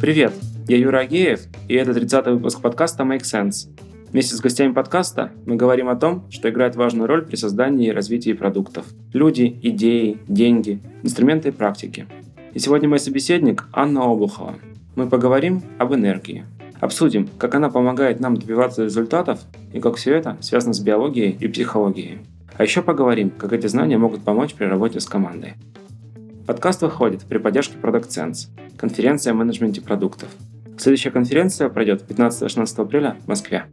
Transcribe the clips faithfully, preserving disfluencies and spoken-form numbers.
Привет, я Юра Агеев, и это тридцатый выпуск подкаста Make Sense. Вместе с гостями подкаста мы говорим о том, что играет важную роль при создании и развитии продуктов. Люди, идеи, деньги, инструменты и практики. И сегодня мой собеседник Анна Обухова. Мы поговорим об энергии. Обсудим, как она помогает нам добиваться результатов и как все это связано с биологией и психологией. А еще поговорим, как эти знания могут помочь при работе с командой. Подкаст выходит при поддержке ProductSense, конференция о менеджменте продуктов. Следующая конференция пройдет пятнадцатого-шестнадцатого апреля в Москве.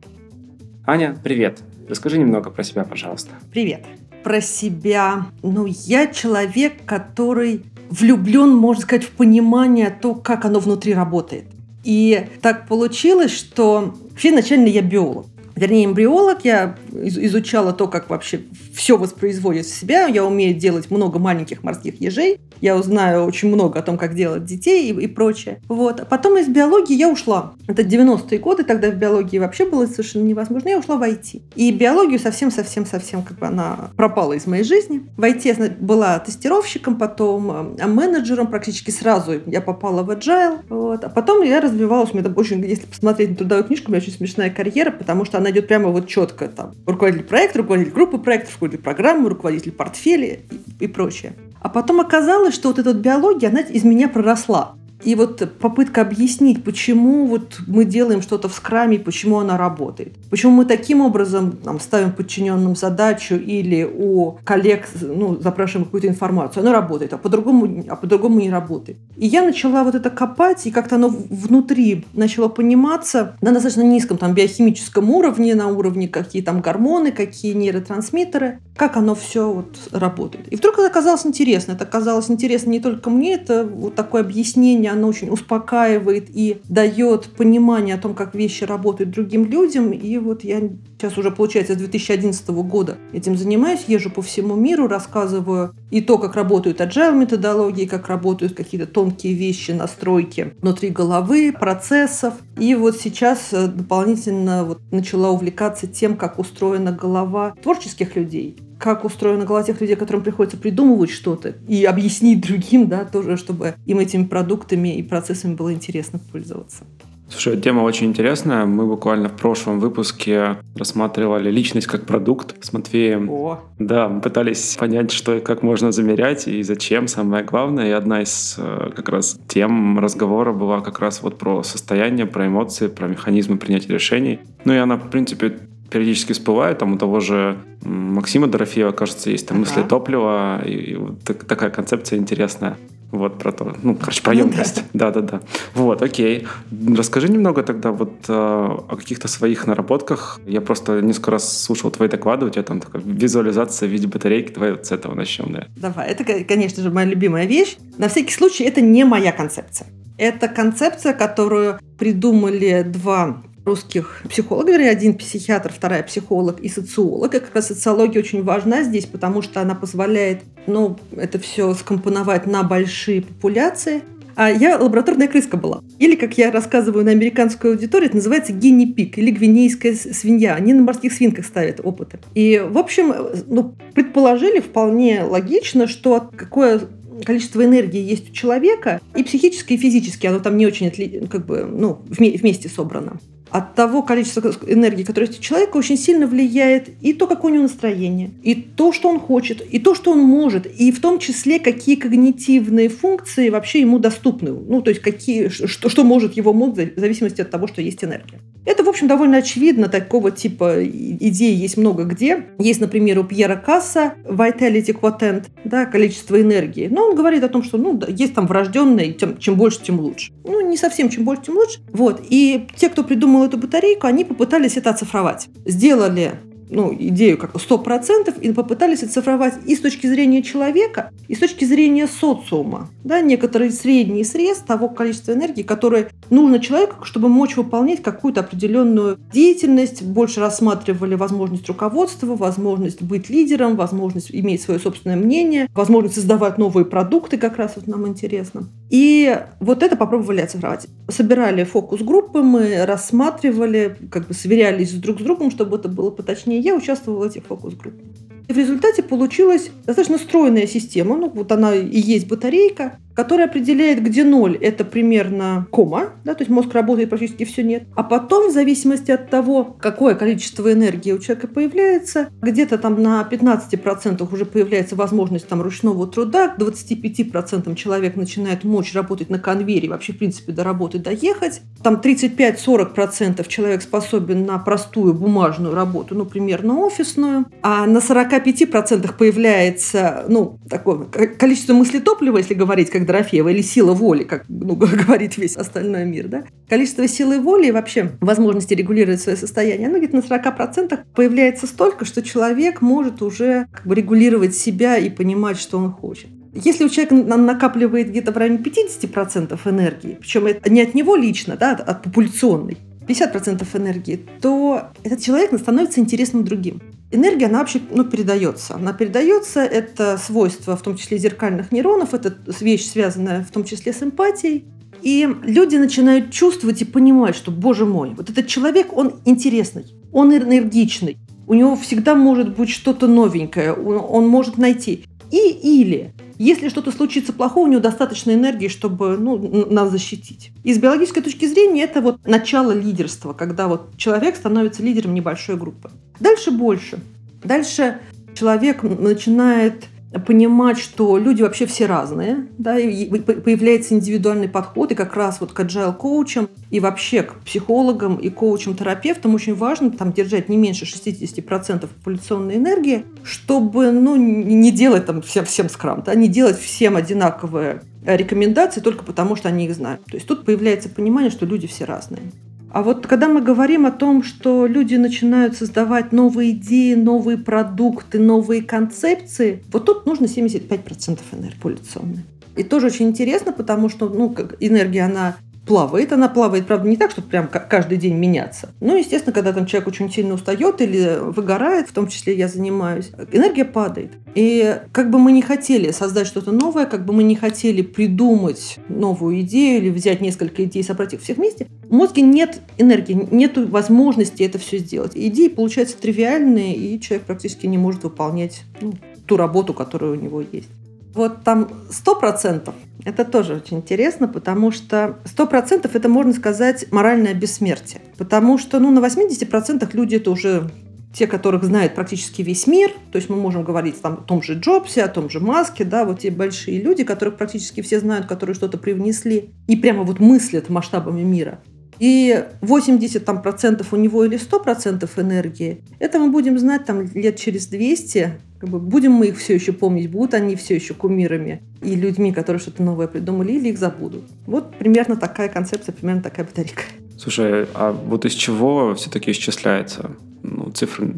Аня, привет! Расскажи немного про себя, пожалуйста. Привет! Про себя. Ну, я человек, который влюблен, можно сказать, в понимание то, как оно внутри работает. И так получилось, что вообще изначально я биолог. Вернее, эмбриолог. Я изучала то, как вообще все воспроизводит в себя. Я умею делать много маленьких морских ежей. Я узнаю очень много о том, как делать детей и, и прочее. Вот. А потом из биологии я ушла. Это девяностые годы, тогда в биологии вообще было совершенно невозможно. Я ушла в ай ти. И биологию совсем-совсем-совсем как бы она пропала из моей жизни. В ай ти я была тестировщиком, потом менеджером практически сразу. Я попала в agile. Вот. А потом я развивалась. У меня там очень, если посмотреть на трудовую книжку, у меня очень смешная карьера, потому что она идет прямо вот четко там. Руководитель проекта, руководитель группы проектов, руководитель программы, руководитель портфеля и, и прочее. А потом оказалось, что вот эта вот биология, она из меня проросла. И вот попытка объяснить, почему вот мы делаем что-то в скраме, почему она работает. Почему мы таким образом там, ставим подчиненным задачу или у коллег ну, запрашиваем какую-то информацию. Она работает, а по-другому, а по-другому не работает. И я начала вот это копать, и как-то оно внутри начало пониматься на достаточно низком там, биохимическом уровне, на уровне какие там гормоны, какие нейротрансмиттеры, как оно все вот работает. И вдруг это оказалось интересно. Это оказалось интересно не только мне, это вот такое объяснение, она очень успокаивает и дает понимание о том, как вещи работают другим людям. И вот я сейчас уже, получается, с две тысячи одиннадцатого года этим занимаюсь, езжу по всему миру, рассказываю и то, как работают agile-методологии, как работают какие-то тонкие вещи, настройки внутри головы, процессов. И вот сейчас дополнительно вот начала увлекаться тем, как устроена голова творческих людей. Как устроена голова тех людей, которым приходится придумывать что-то и объяснить другим, да, тоже, чтобы им этими продуктами и процессами было интересно пользоваться. Слушай, тема очень интересная. Мы буквально в прошлом выпуске рассматривали личность как продукт с Матвеем. О. Да, мы пытались понять, что и как можно замерять и зачем, самое главное. И одна из как раз тем разговора была как раз вот про состояние, про эмоции, про механизмы принятия решений. Ну и она, в принципе, периодически всплывает, там у того же Максима Дорофеева, кажется, есть там ага. мысли топлива, и, и вот так, такая концепция интересная. Вот про то, ну, короче, про емкость. Да-да-да. Вот, окей. Расскажи немного тогда вот э, о каких-то своих наработках. Я просто несколько раз слушал твои доклады, у тебя там такая визуализация в виде батарейки, давай вот с этого начнем, да. Давай, это, конечно же, моя любимая вещь. На всякий случай, это не моя концепция. Это концепция, которую придумали два русских психологов, вернее, один психиатр, вторая психолог и социолог. И как раз социология очень важна здесь, потому что она позволяет, ну, это все скомпоновать на большие популяции. А я лабораторная крыска была. Или, как я рассказываю на американскую аудиторию, это называется гинни-пиг или гвинейская свинья. Они на морских свинках ставят опыты. И, в общем, ну, предположили вполне логично, что какое количество энергии есть у человека, и психически, и физически. Оно там не очень отли... как бы, ну, вместе собрано. От того количества энергии, которое есть у человека, очень сильно влияет и то, какое у него настроение, и то, что он хочет, и то, что он может, и в том числе, какие когнитивные функции вообще ему доступны. Ну, то есть, какие, что, что может его мозг, в зависимости от того, что есть энергия. Это, в общем, довольно очевидно. Такого типа идей есть много где. Есть, например, у Пьера Касса Vitality Quotient, да, количество энергии. Но он говорит о том, что ну, есть там врожденное, тем, чем больше, тем лучше. Ну, не совсем чем больше, тем лучше. Вот. И те, кто придумал эту батарейку, они попытались это оцифровать. Сделали ну, идею как сто процентов и попытались оцифровать и с точки зрения человека, и с точки зрения социума. Да, некоторый средний срез того количества энергии, которое нужно человеку, чтобы мочь выполнять какую-то определенную деятельность. Больше рассматривали возможность руководства, возможность быть лидером, возможность иметь свое собственное мнение, возможность создавать новые продукты, как раз вот нам интересно. И вот это попробовали оцифровать. Собирали фокус-группы, мы рассматривали, как бы сверялись друг с другом, чтобы это было поточнее. Я участвовала в этих фокус-группах. И в результате получилась достаточно стройная система. Ну, вот она и есть батарейка, который определяет, где ноль, это примерно кома, да, то есть мозг работает, практически все нет. А потом, в зависимости от того, какое количество энергии у человека появляется, где-то там на пятнадцати процентах уже появляется возможность там ручного труда, к двадцати пяти процентам человек начинает мочь работать на конвейере, вообще, в принципе, до работы доехать. Там тридцать пять - сорок процентов человек способен на простую бумажную работу, ну, примерно офисную, а на сорока пяти процентах появляется, ну, такое количество мыслетоплива, если говорить, как Дорофеева, или сила воли, как, ну, говорит весь остальной мир, да? Количество силы воли и вообще возможности регулировать свое состояние, оно, говорит, на сорока процентах появляется столько, что человек может уже как бы регулировать себя и понимать, что он хочет. Если у человека накапливает где-то в районе пятидесяти процентов энергии, причем это не от него лично, да, от популяционной, пятьдесят процентов энергии, то этот человек становится интересным другим. Энергия, она вообще, ну, передается. Она передается, это свойство, в том числе зеркальных нейронов, это вещь, связанная в том числе с эмпатией. И люди начинают чувствовать и понимать, что, боже мой, вот этот человек, он интересный, он энергичный, у него всегда может быть что-то новенькое, он, он может найти. И или... Если что-то случится плохого, у него достаточно энергии, чтобы, ну, нас защитить. И с биологической точки зрения это вот начало лидерства, когда вот человек становится лидером небольшой группы. Дальше больше. Дальше человек начинает понимать, что люди вообще все разные, да, и появляется индивидуальный подход, и как раз вот к agile-коучам и вообще к психологам и коучам-терапевтам очень важно там держать не меньше шестидесяти процентов популяционной энергии, чтобы, ну, не делать там всем, всем скрам, да, не делать всем одинаковые рекомендации только потому, что они их знают. То есть тут появляется понимание, что люди все разные. А вот когда мы говорим о том, что люди начинают создавать новые идеи, новые продукты, новые концепции, вот тут нужно семьдесят пять процентов энергии популяционной. И тоже очень интересно, потому что, ну, энергия, она плавает. Она плавает, правда, не так, чтобы прям каждый день меняться. Но, естественно, когда там человек очень сильно устает или выгорает, в том числе я занимаюсь, энергия падает. И как бы мы не хотели создать что-то новое, как бы мы не хотели придумать новую идею или взять несколько идей и собрать их всех вместе, в мозге нет энергии, нет возможности это все сделать. Идеи получаются тривиальные, и человек практически не может выполнять, ну, ту работу, которая у него есть. Вот там сто процентов это тоже очень интересно, потому что сто процентов это, можно сказать, моральное бессмертие. Потому что, ну, на восьмидесяти процентах люди это уже те, которых знает практически весь мир. То есть мы можем говорить там, о том же Джобсе, о том же Маске, да, вот те большие люди, которых практически все знают, которые что-то привнесли и прямо вот мыслят масштабами мира. И восемьдесят процентов там, процентов у него или сто процентов энергии, это мы будем знать там, лет через двести, как бы, будем мы их все еще помнить, будут они все еще кумирами и людьми, которые что-то новое придумали, или их забудут. Вот примерно такая концепция, примерно такая батарейка. Слушай, а вот из чего все-таки исчисляется, ну, цифры,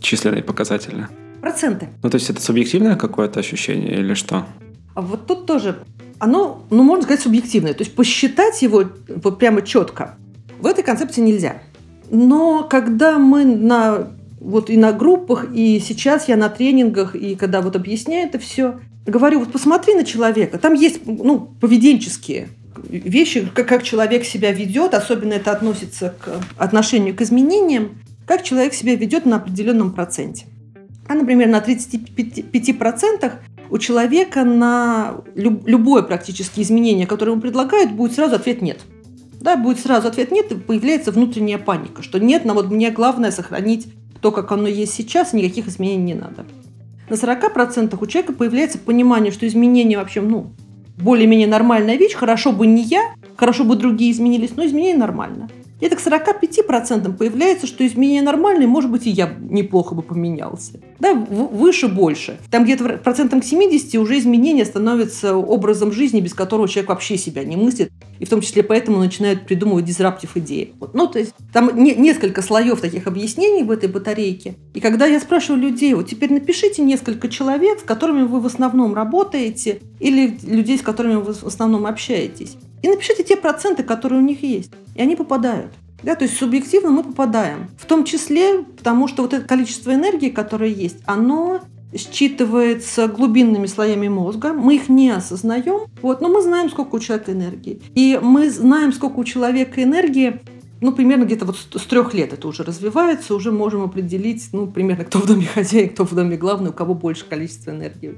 численные показатели? Проценты. Ну, то есть это субъективное какое-то ощущение или что? А вот тут тоже оно, ну, можно сказать, субъективное. То есть посчитать его вот прямо четко в этой концепции нельзя. Но когда мы на, вот и на группах, и сейчас я на тренингах, и когда вот объясняю это все, говорю, вот посмотри на человека. Там есть, ну, поведенческие вещи, как, как человек себя ведет, особенно это относится к отношению к изменениям, как человек себя ведет на определенном проценте. А, например, на тридцати пяти процентах у человека на любое практически изменение, которое ему предлагают, будет сразу ответ «нет». Да, будет сразу ответ «нет», и появляется внутренняя паника, что «нет, но вот мне главное сохранить то, как оно есть сейчас, никаких изменений не надо». На сорока процентах у человека появляется понимание, что изменения вообще, ну, более-менее нормальная вещь, хорошо бы не я, хорошо бы другие изменились, но изменения нормально. И это к сорока пяти процентам появляется, что изменения нормальные, может быть, и я неплохо бы поменялся. Да, выше, больше. Там где-то процентом к семидесяти уже изменения становятся образом жизни, без которого человек вообще себя не мыслит. И в том числе поэтому начинают придумывать disruptive идеи. Вот. Ну, то есть там не, несколько слоев таких объяснений в этой батарейке. И когда я спрашиваю людей, вот теперь напишите несколько человек, с которыми вы в основном работаете, или людей, с которыми вы в основном общаетесь. И напишите те проценты, которые у них есть. И они попадают. Да, то есть субъективно мы попадаем. В том числе, потому что вот это количество энергии, которое есть, оно считывается глубинными слоями мозга. Мы их не осознаем. Вот, но мы знаем, сколько у человека энергии. И мы знаем, сколько у человека энергии. Ну, примерно где-то вот с трех лет это уже развивается. Уже можем определить, ну, примерно, кто в доме хозяин, кто в доме главный, у кого больше количество энергии.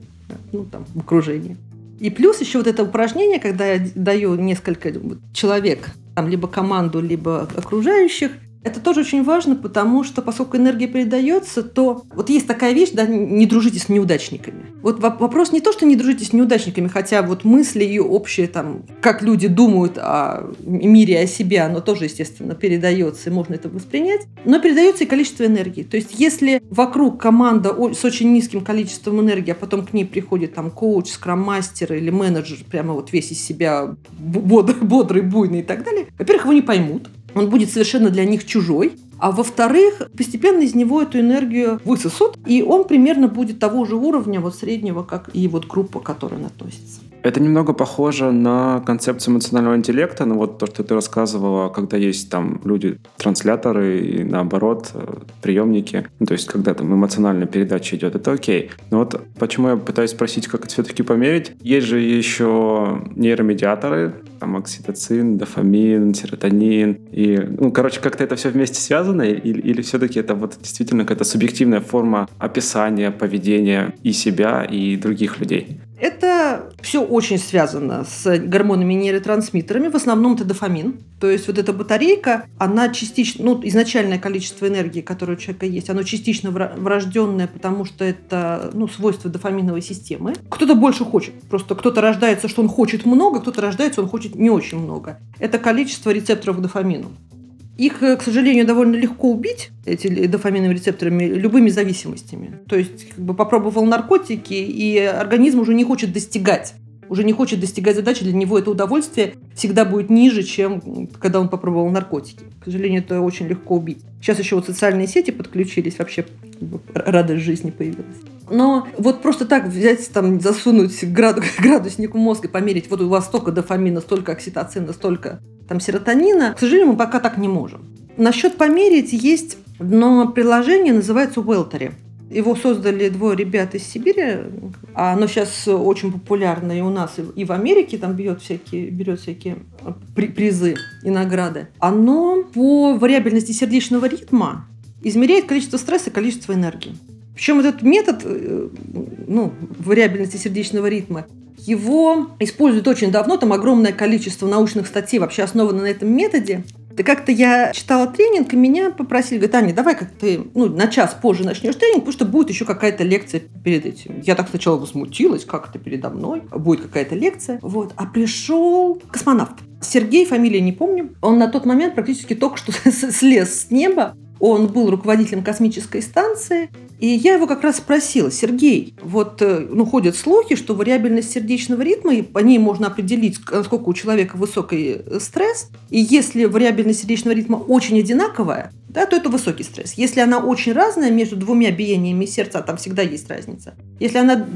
Ну, там, в окружении. И плюс еще вот это упражнение, когда я даю несколько человек, там, либо команду, либо окружающих, это тоже очень важно, потому что поскольку энергия передается, то вот есть такая вещь, да, не дружите с неудачниками. Вот вопрос не то, что не дружите с неудачниками, хотя вот мысли и общие, там, как люди думают о мире, о себе, оно тоже, естественно, передается, и можно это воспринять, но передается и количество энергии. То есть если вокруг команда с очень низким количеством энергии, а потом к ней приходит там коуч, скрам-мастер или менеджер, прямо вот весь из себя бодрый, бодрый, буйный и так далее, во-первых, его не поймут. Он будет совершенно для них чужой. А во-вторых, постепенно из него эту энергию высосут, и он примерно будет того же уровня, вот среднего, как и вот группа, к которой он относится. Это немного похоже на концепцию эмоционального интеллекта, но вот то, что ты рассказывала, когда есть там люди-трансляторы и наоборот приемники, ну, то есть когда там эмоциональная передача идет, это окей. Но вот почему я пытаюсь спросить, как это все-таки померить? Есть же еще нейромедиаторы, там окситоцин, дофамин, серотонин и, ну, короче, как-то это все вместе связано или, или все-таки это вот действительно какая-то субъективная форма описания поведения и себя, и других людей? Это все очень связано с гормонами и нейротрансмиттерами. В основном это дофамин. То есть вот эта батарейка, она частично, ну, изначальное количество энергии, которое у человека есть, оно частично врожденное, потому что это, ну, свойство дофаминовой системы. Кто-то больше хочет. Просто кто-то рождается, что он хочет много, кто-то рождается, он хочет не очень много. Это количество рецепторов к дофамину. Их, к сожалению, довольно легко убить, эти дофаминовыми рецепторами, любыми зависимостями. То есть как бы попробовал наркотики, и организм уже не хочет достигать. Уже не хочет достигать задачи, для него это удовольствие всегда будет ниже, чем когда он попробовал наркотики. К сожалению, это очень легко убить. Сейчас еще вот социальные сети подключились, вообще радость жизни появилась. Но вот просто так взять, там, засунуть граду- градусник в мозг и померить, вот у вас столько дофамина, столько окситоцина, столько там серотонина, к сожалению, мы пока так не можем. Насчет померить есть одно приложение, называется Welltory. Его создали двое ребят из Сибири. Оно сейчас очень популярно и у нас, и в Америке. Там бьет всякие, берет всякие призы и награды. Оно по вариабельности сердечного ритма измеряет количество стресса и количество энергии. Причем этот метод, ну, вариабельности сердечного ритма, его используют очень давно. Там огромное количество научных статей вообще основано на этом методе. Да как-то я читала тренинг, и меня попросили, говорят, Аня, давай как ты, ну, на час позже начнешь тренинг, потому что будет еще какая-то лекция перед этим. Я так сначала возмутилась, как это передо мной, будет какая-то лекция. Вот. А пришел космонавт. Сергей, фамилия не помню. Он на тот момент практически только что слез с неба. Он был руководителем космической станции. И я его как раз спросила, Сергей, вот, ну, ходят слухи, что вариабельность сердечного ритма, и по ней можно определить, насколько у человека высокий стресс. И если вариабельность сердечного ритма очень одинаковая, да, то это высокий стресс. Если она очень разная, между двумя биениями сердца, там всегда есть разница. Если она,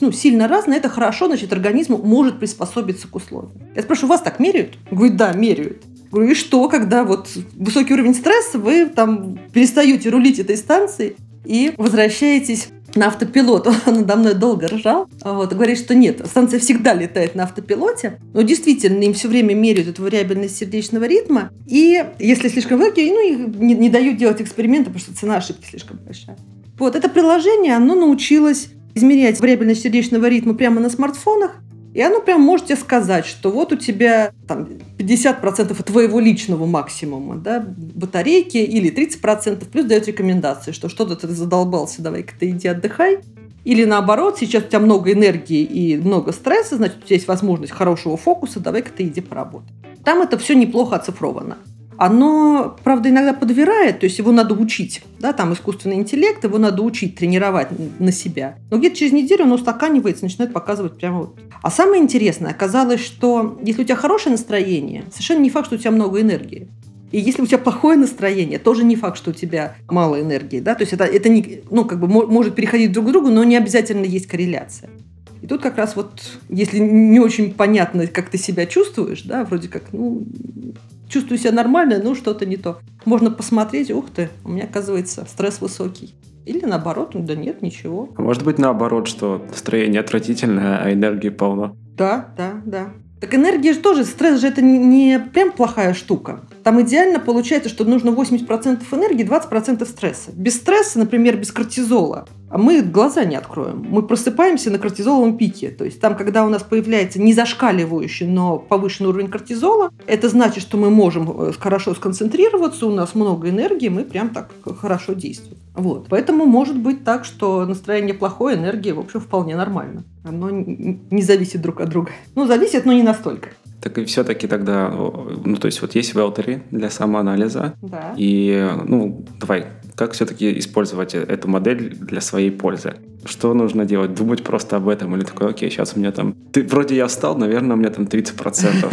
ну, сильно разная, это хорошо, значит, организм может приспособиться к условиям. Я спрашиваю, вас так меряют? Он говорит, да, меряют. Говорю, и что, когда вот высокий уровень стресса, вы там перестаете рулить этой станцией и возвращаетесь на автопилот. Он надо мной долго ржал. Вот, говорит, что нет, станция всегда летает на автопилоте. Но действительно, им все время меряют эту вариабельность сердечного ритма. И если слишком высокий, ну, их не, не дают делать эксперименты, потому что цена ошибки слишком большая. Вот, это приложение, оно научилось измерять вариабельность сердечного ритма прямо на смартфонах. И оно прям может тебе сказать, что вот у тебя там, пятьдесят процентов твоего личного максимума, да, батарейки, или тридцать процентов, плюс дает рекомендации, что что-то ты задолбался, давай-ка ты иди отдыхай. Или наоборот, сейчас у тебя много энергии и много стресса, значит, у тебя есть возможность хорошего фокуса, давай-ка ты иди поработай. Там это все неплохо оцифровано. Оно, правда, иногда подвирает, то есть его надо учить, да, там искусственный интеллект, его надо учить, тренировать на себя. Но где-то через неделю оно устаканивается, начинает показывать прямо вот. А самое интересное, оказалось, что если у тебя хорошее настроение, совершенно не факт, что у тебя много энергии. И если у тебя плохое настроение, тоже не факт, что у тебя мало энергии, да, то есть это, это не, ну, как бы может переходить друг к другу, но не обязательно есть корреляция. И тут как раз вот, если не очень понятно, как ты себя чувствуешь, да, вроде как, ну, чувствую себя нормально, но что-то не то. Можно посмотреть, ух ты, у меня, оказывается, стресс высокий. Или наоборот, да нет, ничего. А может быть наоборот, что настроение отвратительное, а энергии полно. Да, да, да. Так энергия же тоже, стресс же это не прям плохая штука. Там идеально получается, что нужно восемьдесят процентов энергии, двадцать процентов стресса. Без стресса, например, без кортизола, А мы глаза не откроем. Мы просыпаемся на кортизоловом пике. То есть там, когда у нас появляется не зашкаливающий, но повышенный уровень кортизола, это значит, что мы можем хорошо сконцентрироваться, у нас много энергии, мы прям так хорошо действуем. Вот. Поэтому может быть так, что настроение плохое, энергия, в общем, вполне нормально. Оно не зависит друг от друга. Ну, зависит, но не настолько. Так и все-таки тогда, ну, то есть вот есть Welltory для самоанализа. Да. И, ну, давай, как все-таки использовать эту модель для своей пользы? Что нужно делать? Думать просто об этом? Или такой, окей, сейчас у меня там... Ты, вроде я встал, наверное, у меня там тридцать процентов.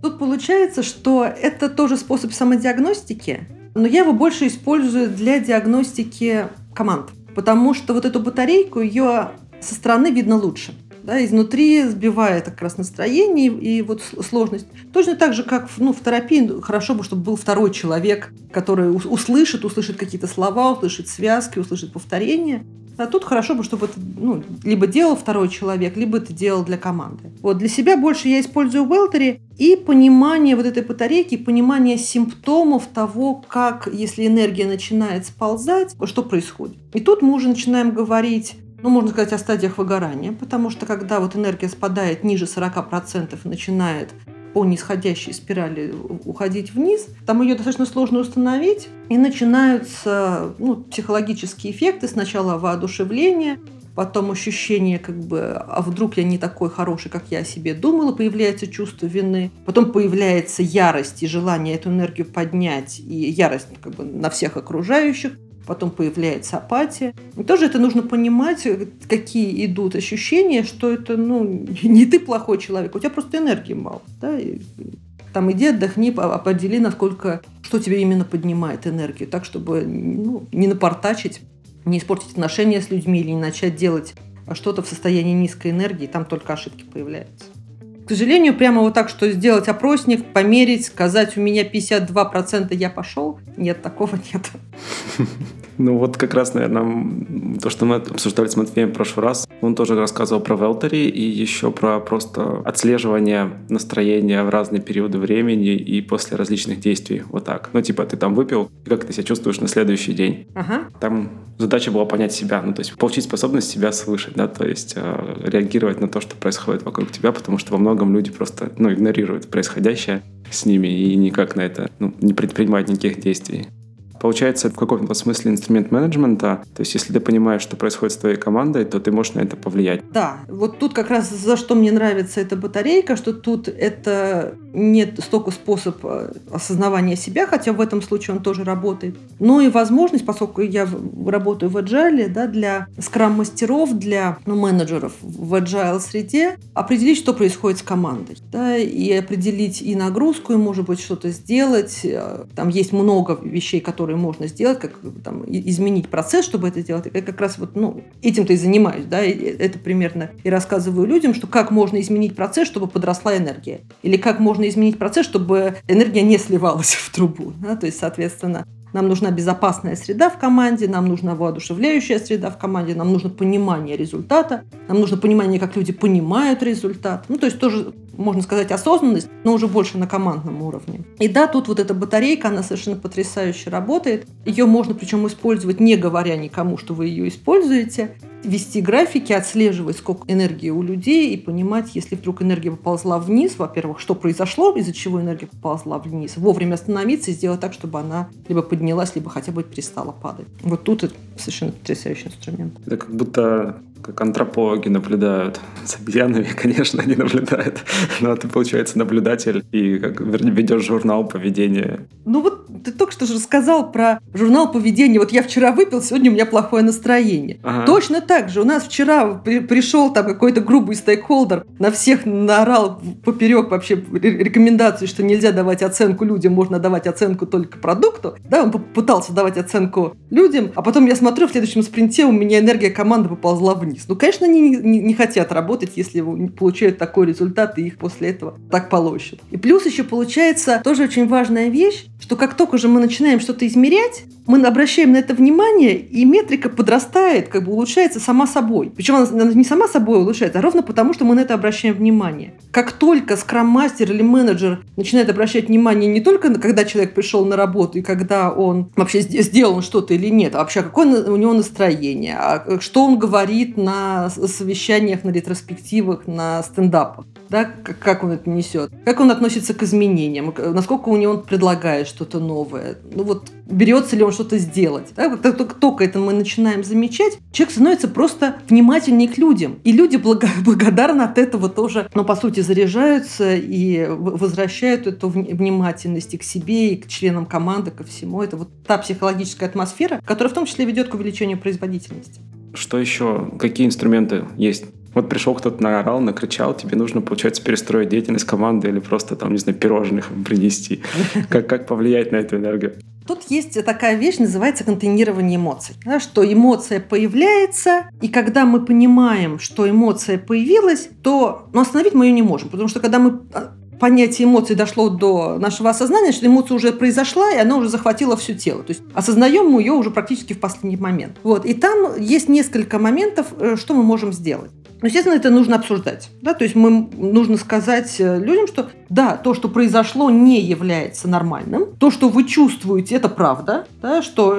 Тут получается, что это тоже способ самодиагностики, но я его больше использую для диагностики команд. Потому что вот эту батарейку, ее со стороны видно лучше. Да, изнутри сбивает как раз настроение и, и вот сложность. Точно так же, как ну, в терапии, хорошо бы, чтобы был второй человек, который услышит, услышит какие-то слова, услышит связки, услышит повторения. А тут хорошо бы, чтобы это ну, либо делал второй человек, либо это делал для команды. Вот для себя больше я использую Welltory и понимание вот этой батарейки, понимание симптомов того, как, если энергия начинает сползать, что происходит. И тут мы уже начинаем говорить... Ну, можно сказать, о стадиях выгорания, потому что когда вот энергия спадает ниже сорок процентов и начинает по нисходящей спирали уходить вниз, там ее достаточно сложно установить, и начинаются ну, психологические эффекты, сначала воодушевление, потом ощущение, как бы, а вдруг я не такой хороший, как я о себе думала, появляется чувство вины, потом появляется ярость и желание эту энергию поднять, и ярость как бы, на всех окружающих, потом появляется апатия. И тоже это нужно понимать, какие идут ощущения, что это ну, не ты плохой человек, у тебя просто энергии мало. Да? И, там иди, отдохни, определи, насколько, что тебе именно поднимает энергию, так, чтобы ну, не напортачить, не испортить отношения с людьми или не начать делать что-то в состоянии низкой энергии, там только ошибки появляются. К сожалению, прямо вот так, что сделать опросник, померить, сказать, у меня пятьдесят два процента я пошел, нет, такого нет. Ну вот как раз, наверное, то, что мы обсуждали с Матвеем в прошлый раз, он тоже рассказывал про Welltory и еще про просто отслеживание настроения в разные периоды времени и после различных действий, вот так. Ну типа ты там выпил, как ты себя чувствуешь на следующий день. Ага. Там задача была понять себя, ну то есть получить способность себя слышать, да, то есть э, реагировать на то, что происходит вокруг тебя, потому что во многом люди просто, ну, игнорируют происходящее с ними и никак на это, ну, не предпринимают никаких действий. Получается, это в каком-то смысле инструмент менеджмента. То есть, если ты понимаешь, что происходит с твоей командой, то ты можешь на это повлиять. Да, вот тут как раз за что мне нравится эта батарейка, что тут это не столько способ осознавания себя, хотя в этом случае он тоже работает, но и возможность, поскольку я работаю в agile, да, для скрам-мастеров, для ну, менеджеров в agile-среде, определить, что происходит с командой. Да, и определить и нагрузку, и, может быть, что-то сделать. Там есть много вещей, которые можно сделать, как там, изменить процесс, чтобы это делать. Я как раз вот, ну, этим-то и занимаюсь, да, это примерно и рассказываю людям, что как можно изменить процесс, чтобы подросла энергия. Или как можно изменить процесс, чтобы энергия не сливалась в трубу. Да? То есть, соответственно, нам нужна безопасная среда в команде, нам нужна воодушевляющая среда в команде, нам нужно понимание результата, нам нужно понимание, как люди понимают результат. Ну, то есть тоже, можно сказать, осознанность, но уже больше на командном уровне. И да, тут вот эта батарейка, она совершенно потрясающе работает. Ее можно причем использовать, не говоря никому, что вы ее используете, вести графики, отслеживать, сколько энергии у людей и понимать, если вдруг энергия поползла вниз, во-первых, что произошло, из-за чего энергия поползла вниз, вовремя остановиться и сделать так, чтобы она либо поднялась, либо хотя бы перестала падать. Вот тут это совершенно потрясающий инструмент. Это как будто как антропологи наблюдают. С обезьянами, конечно, они наблюдают. Но ты, получается, наблюдатель и как ведешь журнал поведения. Ну вот ты только что же рассказал про журнал поведения. Вот я вчера выпил, сегодня у меня плохое настроение. Ага. Точно так же. У нас вчера при, пришел там какой-то грубый стейкхолдер, на всех наорал поперек вообще рекомендации, что нельзя давать оценку людям, можно давать оценку только продукту. Да, он попытался давать оценку людям, а потом я смотрю, в следующем спринте у меня энергия команды поползла вниз. Ну, конечно, они не, не, не хотят работать, если получают такой результат, и их после этого так полощут. И плюс еще получается тоже очень важная вещь, что как только же мы начинаем что-то измерять, мы обращаем на это внимание, и метрика подрастает, как бы улучшается сама собой. Причем она не сама собой улучшается, а ровно потому, что мы на это обращаем внимание. Как только скрам-мастер или менеджер начинает обращать внимание не только, когда человек пришел на работу, и когда он вообще сделал что-то или нет, а вообще какое у него настроение, а что он говорит на совещаниях, на ретроспективах, на стендапах, да, как он это несет, как он относится к изменениям, насколько у него он предлагает что-то новое, ну вот берется ли он что-то сделать. Да? Вот только, только это мы начинаем замечать, человек становится просто внимательнее к людям. И люди благо- благодарны от этого тоже, но, по сути, заряжаются и возвращают эту внимательность и к себе, и к членам команды, ко всему. Это вот та психологическая атмосфера, которая в том числе ведет к увеличению производительности. Что еще? Какие инструменты есть? Вот пришел кто-то, наорал, накричал, тебе нужно, получается, перестроить деятельность команды или просто, там, не знаю, пирожных принести. Как, как повлиять на эту энергию? Тут есть такая вещь, называется контейнирование эмоций. Да, что эмоция появляется, и когда мы понимаем, что эмоция появилась, то ну, остановить мы ее не можем. Потому что когда мы... понятие эмоций дошло до нашего осознания, что эмоция уже произошла, и она уже захватила все тело. То есть осознаем мы ее уже практически в последний момент. Вот. И там есть несколько моментов, что мы можем сделать. Но, естественно, это нужно обсуждать. Да? То есть мы, нужно сказать людям, что да, то, что произошло, не является нормальным. То, что вы чувствуете, это правда. Да? Что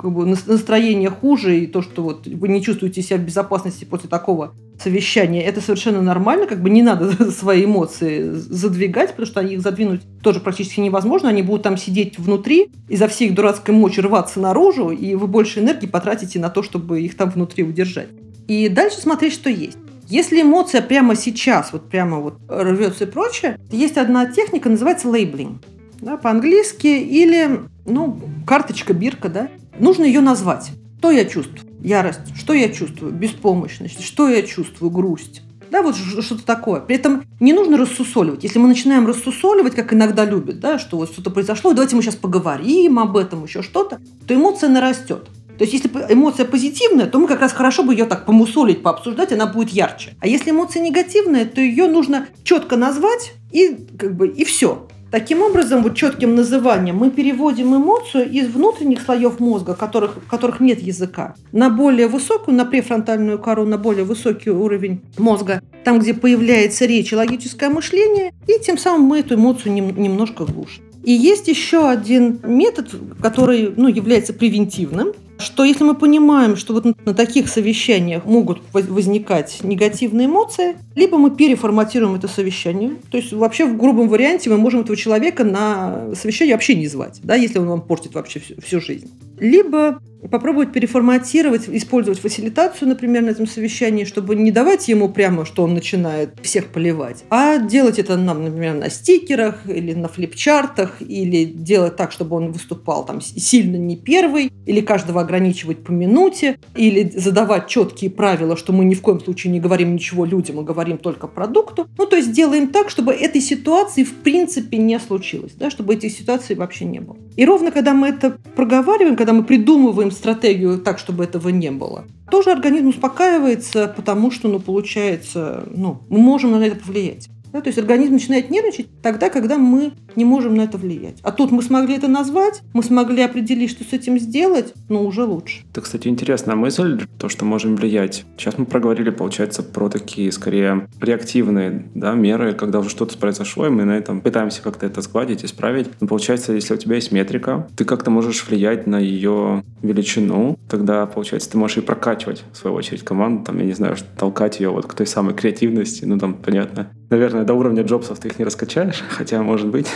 как бы, настроение хуже, и то, что вот, вы не чувствуете себя в безопасности после такого совещания, это совершенно нормально. Как бы не надо свои эмоции задвигать, потому что их задвинуть тоже практически невозможно. Они будут там сидеть внутри, изо всей их дурацкой мочи рваться наружу, и вы больше энергии потратите на то, чтобы их там внутри удержать. И дальше смотреть, что есть. Если эмоция прямо сейчас, вот прямо вот рвется и прочее, есть одна техника, называется лейблинг. Да, по-английски, или, ну, карточка, бирка, да. Нужно ее назвать. Что я чувствую? Ярость. Что я чувствую? Беспомощность. Что я чувствую? Грусть. Да, вот что-то такое. При этом не нужно рассусоливать. Если мы начинаем рассусоливать, как иногда любят, да, что вот что-то произошло, давайте мы сейчас поговорим об этом, еще что-то, то эмоция нарастет. То есть, если эмоция позитивная, то мы как раз хорошо бы ее так помусолить, пообсуждать, она будет ярче. А если эмоция негативная, то ее нужно четко назвать и, как бы, и все. Таким образом, вот четким называнием мы переводим эмоцию из внутренних слоев мозга, которых, в которых нет языка, на более высокую, на префронтальную кору, на более высокий уровень мозга, там, где появляется речь и логическое мышление, и тем самым мы эту эмоцию нем, немножко глушим. И есть еще один метод, который, ну, является превентивным, что если мы понимаем, что вот на таких совещаниях могут возникать негативные эмоции, либо мы переформатируем это совещание. То есть вообще в грубом варианте мы можем этого человека на совещание вообще не звать, да, если он вам портит вообще всю, всю жизнь. Либо попробовать переформатировать, использовать фасилитацию, например, на этом совещании, чтобы не давать ему прямо, что он начинает всех поливать, а делать это нам, например, на стикерах или на флипчартах, или делать так, чтобы он выступал там сильно не первый, или каждого ограничивать по минуте, или задавать четкие правила, что мы ни в коем случае не говорим ничего людям, мы говорим только продукту. Ну, то есть делаем так, чтобы этой ситуации в принципе не случилось, да, чтобы этих ситуаций вообще не было. И ровно когда мы это проговариваем, когда мы придумываем стратегию так, чтобы этого не было, тоже организм успокаивается, потому что, ну, получается, ну, мы можем на это повлиять. Да, то есть организм начинает нервничать тогда, когда мы не можем на это влиять. А тут мы смогли это назвать, мы смогли определить, что с этим сделать, но уже лучше. Это, кстати, интересная мысль, то, что можем влиять. Сейчас мы проговорили, получается, про такие, скорее, реактивные, да, меры, когда уже что-то произошло, и мы на этом пытаемся как-то это сгладить, исправить. Но получается, если у тебя есть метрика, ты как-то можешь влиять на ее величину, тогда, получается, ты можешь и прокачивать, в свою очередь, команду, там, я не знаю, толкать ее вот к той самой креативности, ну, там, понятно, наверное, до уровня Джобсов ты их не раскачаешь, хотя, может быть,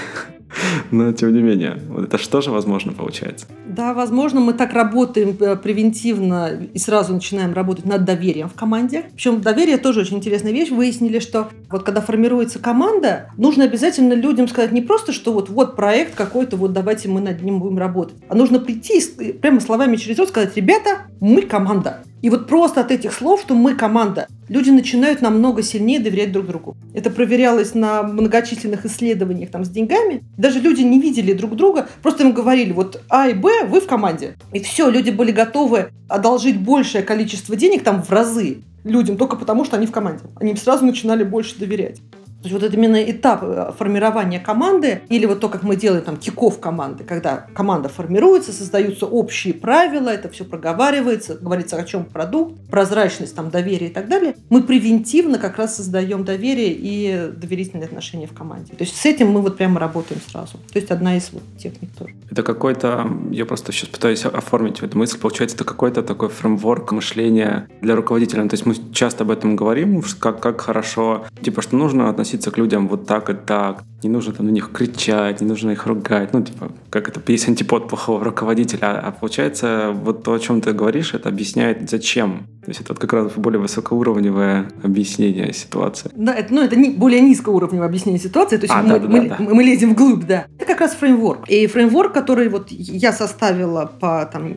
но тем не менее. Вот это же тоже возможно получается. Да, возможно. Мы так работаем превентивно и сразу начинаем работать над доверием в команде. Причем доверие тоже очень интересная вещь. Выяснили, что вот когда формируется команда, нужно обязательно людям сказать не просто, что вот, вот проект какой-то, вот давайте мы над ним будем работать, а нужно прийти и прямо словами через рот сказать: ребята, мы команда. И вот просто от этих слов, что мы команда, люди начинают намного сильнее доверять друг другу. Это проверялось на многочисленных исследованиях там, с деньгами. Даже люди не видели друг друга, просто им говорили: вот А и Б, вы в команде. И все, люди были готовы одолжить большее количество денег там в разы людям только потому, что они в команде. Они им сразу начинали больше доверять. То есть вот это именно этап формирования команды, или вот то, как мы делаем там кик-офф команды, когда команда формируется, создаются общие правила, это все проговаривается, говорится, о чем продукт, прозрачность, там, доверие и так далее. Мы превентивно как раз создаем доверие и доверительные отношения в команде. То есть с этим мы вот прямо работаем сразу. То есть одна из вот техник тоже. Это какой-то, я просто сейчас пытаюсь оформить эту мысль, получается, это какой-то такой фреймворк мышления для руководителя. То есть мы часто об этом говорим, как, как хорошо, типа, что нужно относиться к людям вот так и так. Не нужно там на них кричать, не нужно их ругать. Ну, типа, как это, есть антипод плохого руководителя. А получается, вот то, о чем ты говоришь, это объясняет зачем. То есть это вот как раз более высокоуровневое объяснение ситуации. Да, это, ну, это не, более низкоуровневое объяснение ситуации. То есть а, мы, да, да, мы, да. мы, мы лезем вглубь, да. Это как раз фреймворк. И фреймворк, который вот я составила по там,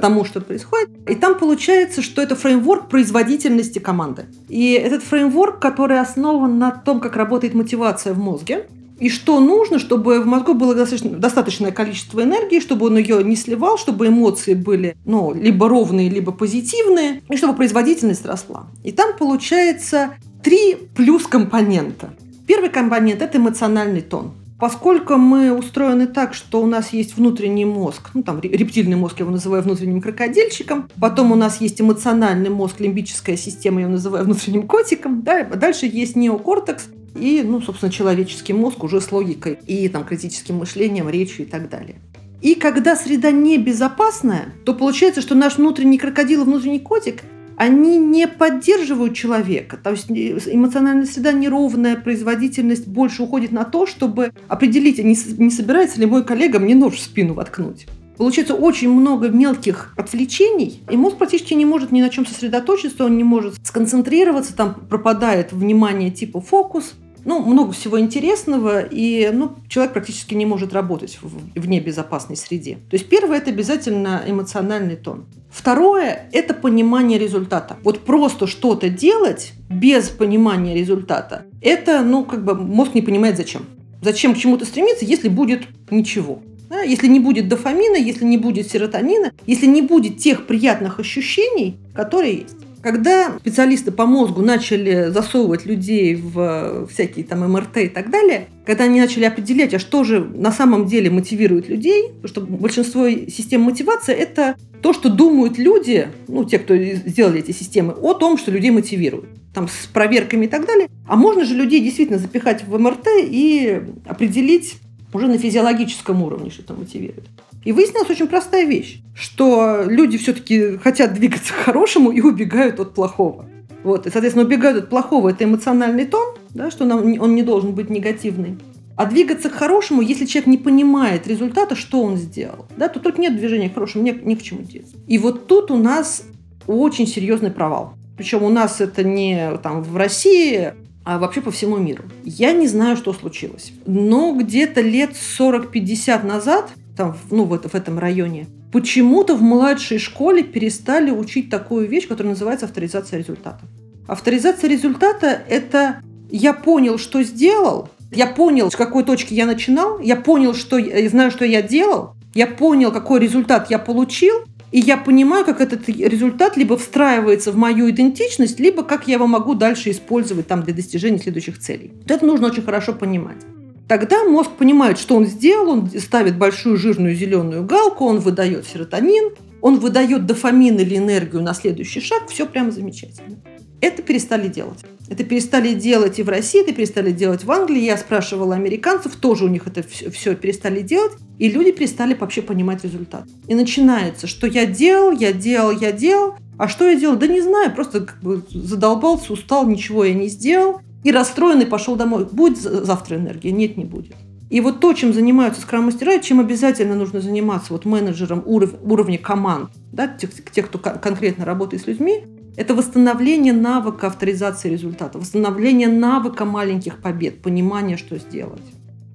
тому, что происходит. И там получается, что это фреймворк производительности команды. И этот фреймворк, который основан на том, как работает мотивация в мозге, и что нужно, чтобы в мозгу было достаточно, достаточное количество энергии, чтобы он ее не сливал, чтобы эмоции были, ну, либо ровные, либо позитивные, и чтобы производительность росла. И там получается три плюс компонента. Первый компонент – это эмоциональный тон. Поскольку мы устроены так, что у нас есть внутренний мозг, ну там рептильный мозг, я его называю внутренним крокодильчиком, потом у нас есть эмоциональный мозг, лимбическая система, я его называю внутренним котиком, да, дальше есть неокортекс и, ну, собственно, человеческий мозг уже с логикой и там критическим мышлением, речью и так далее. И когда среда небезопасная, то получается, что наш внутренний крокодил и внутренний котик, они не поддерживают человека. То есть эмоциональная среда неровная, производительность больше уходит на то, чтобы определить, не собирается ли мой коллега мне нож в спину воткнуть. Получается очень много мелких отвлечений, и мозг практически не может ни на чем сосредоточиться, он не может сконцентрироваться, там пропадает внимание типа фокус. Ну, много всего интересного, и ну, человек практически не может работать в, в небезопасной среде. То есть первое – это обязательно эмоциональный тон. Второе – это понимание результата. Вот просто что-то делать без понимания результата – это, ну, как бы мозг не понимает зачем. Зачем к чему-то стремиться, если будет ничего. Да? Если не будет дофамина, если не будет серотонина, если не будет тех приятных ощущений, которые есть. Когда специалисты по мозгу начали засовывать людей в всякие там эм эр тэ и так далее, когда они начали определять, а что же на самом деле мотивирует людей, потому что большинство систем мотивации – это то, что думают люди, ну, те, кто сделали эти системы, о том, что людей мотивируют, там, с проверками и так далее. А можно же людей действительно запихать в эм эр тэ и определить уже на физиологическом уровне, что это мотивирует. И выяснилась очень простая вещь, что люди все-таки хотят двигаться к хорошему и убегают от плохого. Вот. И, соответственно, убегают от плохого – это эмоциональный тон, да, что он не должен быть негативный. А двигаться к хорошему, если человек не понимает результата, что он сделал, да, то тут нет движения к хорошему, нет, ни к чему двигаться. И вот тут у нас очень серьезный провал. Причем у нас это не там, в России, а вообще по всему миру. Я не знаю, что случилось. Но где-то лет сорок-пятьдесят назад там, ну, вот в этом районе, почему-то в младшей школе перестали учить такую вещь, которая называется авторизация результата. Авторизация результата – это я понял, что сделал, я понял, с какой точки я начинал, я понял, что я знаю, что я делал, я понял, какой результат я получил, и я понимаю, как этот результат либо встраивается в мою идентичность, либо как я его могу дальше использовать там, для достижения следующих целей. Вот это нужно очень хорошо понимать. Тогда мозг понимает, что он сделал, он ставит большую жирную зеленую галку, он выдает серотонин, он выдает дофамин или энергию на следующий шаг, все прям замечательно. Это перестали делать. Это перестали делать и в России, это перестали делать в Англии. Я спрашивала американцев, тоже у них это все, все перестали делать, и люди перестали вообще понимать результат. И начинается, что я делал, я делал, я делал, а что я делал? Да не знаю, просто как бы задолбался, устал, ничего я не сделал. И расстроенный пошел домой. Будет завтра энергия? Нет, не будет. И вот то, чем занимаются скрам-мастера, чем обязательно нужно заниматься вот менеджером уров- уровня команд, да, тех, тех, кто кон- конкретно работает с людьми, это восстановление навыка авторизации результата, восстановление навыка маленьких побед, понимание, что сделать.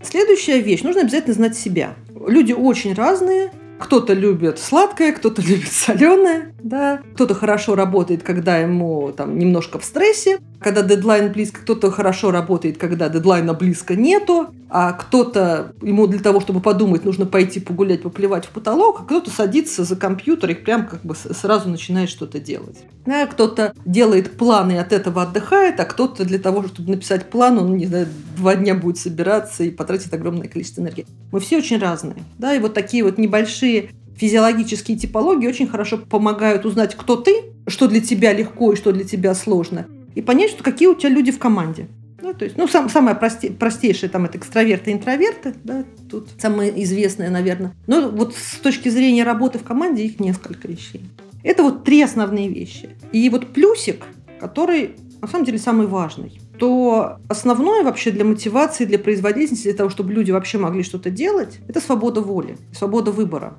Следующая вещь. Нужно обязательно знать себя. Люди очень разные. Кто-то любит сладкое, кто-то любит соленое. да. Кто-то хорошо работает, когда ему там немножко в стрессе, когда дедлайн близко, кто-то хорошо работает, когда дедлайна близко нету, а кто-то, ему для того, чтобы подумать, нужно пойти погулять, поплевать в потолок, а кто-то садится за компьютер и прям как бы сразу начинает что-то делать. А кто-то делает планы и от этого отдыхает, а кто-то для того, чтобы написать план, он, не знаю, два дня будет собираться и потратит огромное количество энергии. Мы все очень разные, да, и вот такие вот небольшие физиологические типологии очень хорошо помогают узнать, кто ты, что для тебя легко и что для тебя сложно, и понять, что какие у тебя люди в команде. Да, то есть, ну, сам, самое просте, простейшее, там, это экстраверты и интроверты, да, тут самые известные, наверное. Но вот с точки зрения работы в команде их несколько вещей. Это вот три основные вещи. И вот плюсик, который, на самом деле, самый важный, то основное вообще для мотивации, для производительности, для того, чтобы люди вообще могли что-то делать, это свобода воли, свобода выбора.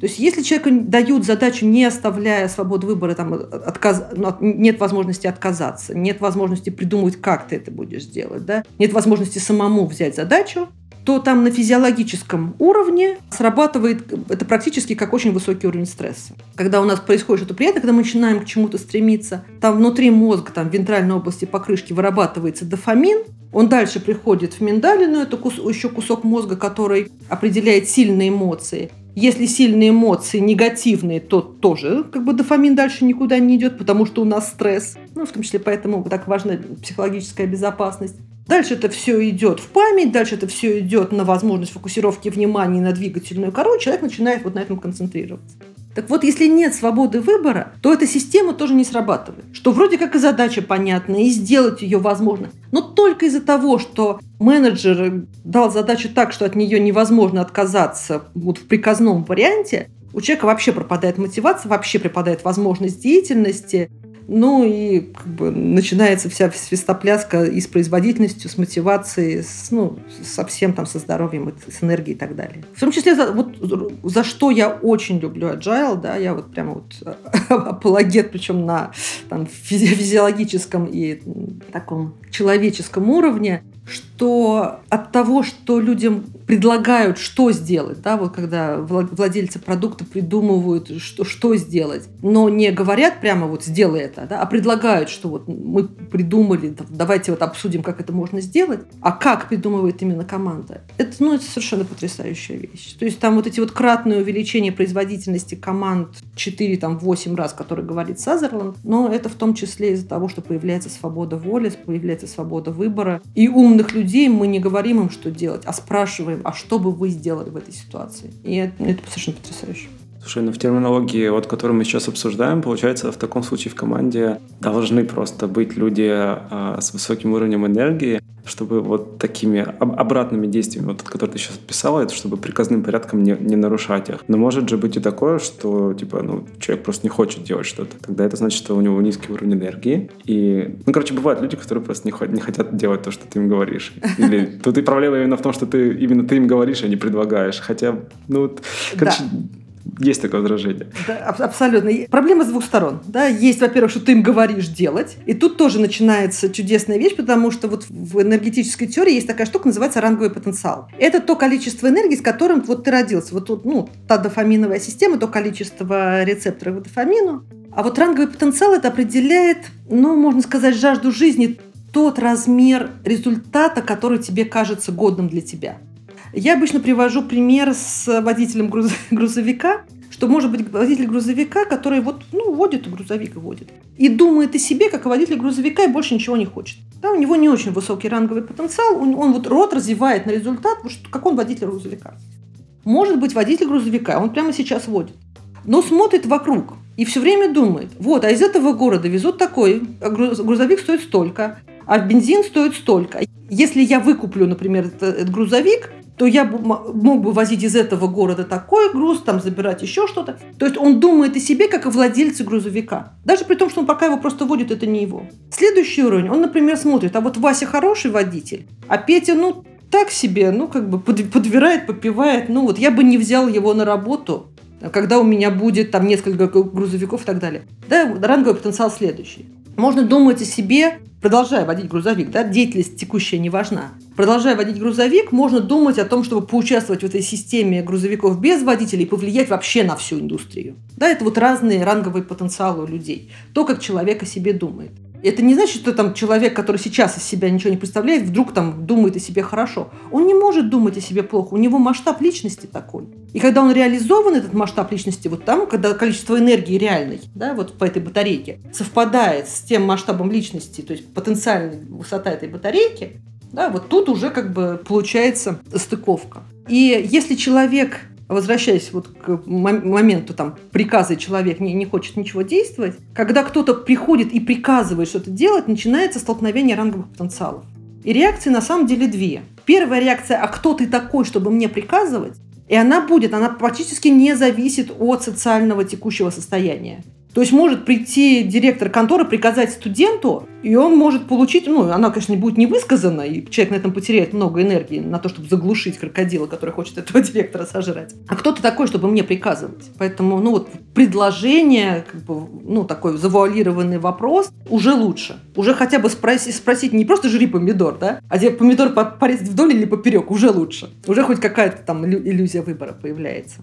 То есть если человеку дают задачу, не оставляя свободы выбора, там, отказ, нет возможности отказаться, нет возможности придумывать, как ты это будешь делать, да? Нет возможности самому взять задачу, то там на физиологическом уровне срабатывает это практически как очень высокий уровень стресса. Когда у нас происходит что-то приятное, когда мы начинаем к чему-то стремиться, там внутри мозга, там, в вентральной области покрышки вырабатывается дофамин, он дальше приходит в миндалину, это кус, еще кусок мозга, который определяет сильные эмоции. Если сильные эмоции негативные, то тоже как бы дофамин дальше никуда не идет, потому что у нас стресс. Ну, в том числе поэтому так важна психологическая безопасность. Дальше это все идет в память, дальше это все идет на возможность фокусировки внимания на двигательную кору, человек начинает вот на этом концентрироваться. Так вот, если нет свободы выбора, то эта система тоже не срабатывает. Что вроде как и задача понятна, и сделать ее возможно. Но только из-за того, что менеджер дал задачу так, что от нее невозможно отказаться вот в приказном варианте, у человека вообще пропадает мотивация, вообще пропадает возможность деятельности. Ну и как бы начинается вся свистопляска и с производительностью, с мотивацией, с, ну, совсем там со здоровьем, с энергией и так далее. В том числе за, вот, за что я очень люблю agile, да, я вот прямо вот апологет, причем на там, физи- физиологическом и таком человеческом уровне, что от того, что людям предлагают, что сделать, да, вот когда владельцы продукта придумывают, что, что сделать, но не говорят прямо вот «сделай это», да, а предлагают, что вот мы придумали, давайте вот обсудим, как это можно сделать, а как придумывает именно команда. Это, ну, это совершенно потрясающая вещь. То есть там вот эти вот кратные увеличения производительности команд четыре восемь раз, которые говорит Сазерленд, но это в том числе из-за того, что появляется свобода воли, появляется свобода выбора, и ум людей мы не говорим им, что делать, а спрашиваем, а что бы вы сделали в этой ситуации. И это, это совершенно потрясающе. Слушай, ну в терминологии, вот, которую мы сейчас обсуждаем, получается, в таком случае в команде должны просто быть люди а, с высоким уровнем энергии, чтобы вот такими об- обратными действиями, вот, которые ты сейчас описала, это чтобы приказным порядком не, не нарушать их. Но может же быть и такое, что типа, ну, человек просто не хочет делать что-то. Тогда это значит, что у него низкий уровень энергии. И, ну, короче, бывают люди, которые просто не, х- не хотят делать то, что ты им говоришь. Или тут и проблема именно в том, что ты именно ты им говоришь, а не предлагаешь. Хотя, ну, короче... Есть такое возражение. Да, абсолютно. Проблема с двух сторон. Да? Есть, во-первых, что ты им говоришь делать. И тут тоже начинается чудесная вещь, потому что вот в энергетической теории есть такая штука, называется ранговый потенциал. Это то количество энергии, с которым вот ты родился. Вот тут, ну, та дофаминовая система, то количество рецепторов дофамину. А вот ранговый потенциал это определяет, ну, можно сказать, жажду жизни, тот размер результата, который тебе кажется годным для тебя. Я обычно привожу пример с водителем грузовика, что может быть водитель грузовика, который вот, ну, водит, грузовик и водит, и думает о себе, как о водителе грузовика, и больше ничего не хочет. Да, у него не очень высокий ранговый потенциал, он, он вот рот развивает на результат, как он водитель грузовика. Может быть водитель грузовика, он прямо сейчас водит, но смотрит вокруг и все время думает, вот, а из этого города везут такой, а грузовик стоит столько, а бензин стоит столько. Если я выкуплю, например, этот, этот грузовик, то я мог бы возить из этого города такой груз, там забирать еще что-то. То есть он думает о себе, как о владельце грузовика. Даже при том, что он пока его просто водит, это не его. Следующий уровень, он, например, смотрит, а вот Вася хороший водитель, а Петя, ну, так себе, ну, как бы подбирает, попивает. Ну, вот я бы не взял его на работу, когда у меня будет там несколько грузовиков и так далее. Да, ранговый потенциал следующий. Можно думать о себе Продолжая водить грузовик, да, деятельность текущая не важна. Продолжая водить грузовик, можно думать о том, чтобы поучаствовать в этой системе грузовиков без водителей и повлиять вообще на всю индустрию. Да, это вот разные ранговые потенциалы у людей. То, как человек о себе думает. Это не значит, что там человек, который сейчас из себя ничего не представляет, вдруг там думает о себе хорошо. Он не может думать о себе плохо, у него масштаб личности такой. И когда он реализован, этот масштаб личности, вот там, когда количество энергии реальной, да, вот по этой батарейке, совпадает с тем масштабом личности, то есть потенциальная высота этой батарейки, да, вот тут уже как бы получается стыковка. И если человек, возвращаясь вот к моменту там, приказа, человек не, не хочет ничего действовать, когда кто-то приходит и приказывает что-то делать, начинается столкновение ранговых потенциалов. И реакции на самом деле две. Первая реакция «а кто ты такой, чтобы мне приказывать?» И она будет, она практически не зависит от социального текущего состояния. То есть может прийти директор конторы, приказать студенту, и он может получить, ну, она, конечно, будет невысказана, и человек на этом потеряет много энергии на то, чтобы заглушить крокодила, который хочет этого директора сожрать. А кто ты такой, чтобы мне приказывать? Поэтому, ну, вот предложение, как бы, ну, такой завуалированный вопрос уже лучше. Уже хотя бы спроси, спросить не просто жри помидор, да, а тебе помидор порезать вдоль или поперек, уже лучше. Уже хоть какая-то там иллюзия выбора появляется.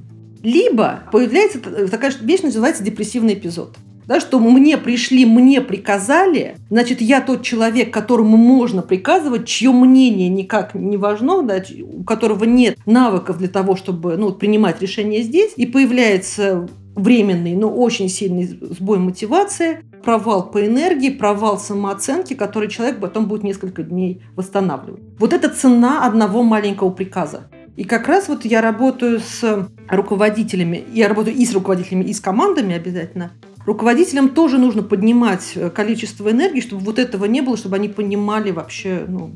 Либо появляется такая вещь, называется депрессивный эпизод. Да, что мне пришли, мне приказали, значит, я тот человек, которому можно приказывать, чье мнение никак не важно, да, у которого нет навыков для того, чтобы, ну, принимать решения здесь. И появляется временный, но очень сильный сбой мотивации, провал по энергии, провал самооценки, который человек потом будет несколько дней восстанавливать. Вот это цена одного маленького приказа. И как раз вот я работаю с руководителями, я работаю и с руководителями, и с командами обязательно. Руководителям тоже нужно поднимать количество энергии, чтобы вот этого не было, чтобы они понимали вообще, ну,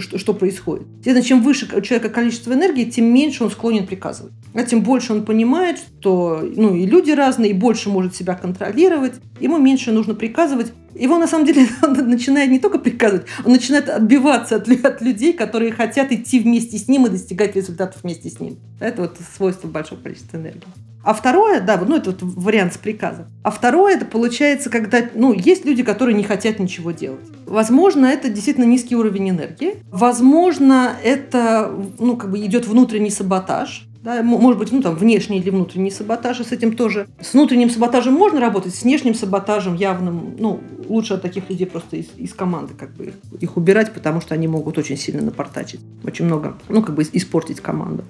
что, что происходит. Естественно, чем выше у человека количество энергии, тем меньше он склонен приказывать. А тем больше он понимает, что, ну, и люди разные, и больше может себя контролировать, ему меньше нужно приказывать. Его, на самом деле, он начинает не только приказывать, он начинает отбиваться от, от людей, которые хотят идти вместе с ним и достигать результатов вместе с ним. Это вот свойство большого количества энергии. А второе, да, ну это вот вариант с приказом. А второе, это получается, когда, ну, есть люди, которые не хотят ничего делать. Возможно, это действительно низкий уровень энергии. Возможно, это, ну, как бы идет внутренний саботаж. Да, может быть, ну, там, внешний или внутренний саботаж, с этим тоже. С внутренним саботажем можно работать, с внешним саботажем явным, ну, лучше от таких людей просто из, из команды как бы их, их убирать, потому что они могут очень сильно напортачить, очень много, ну, как бы испортить команду.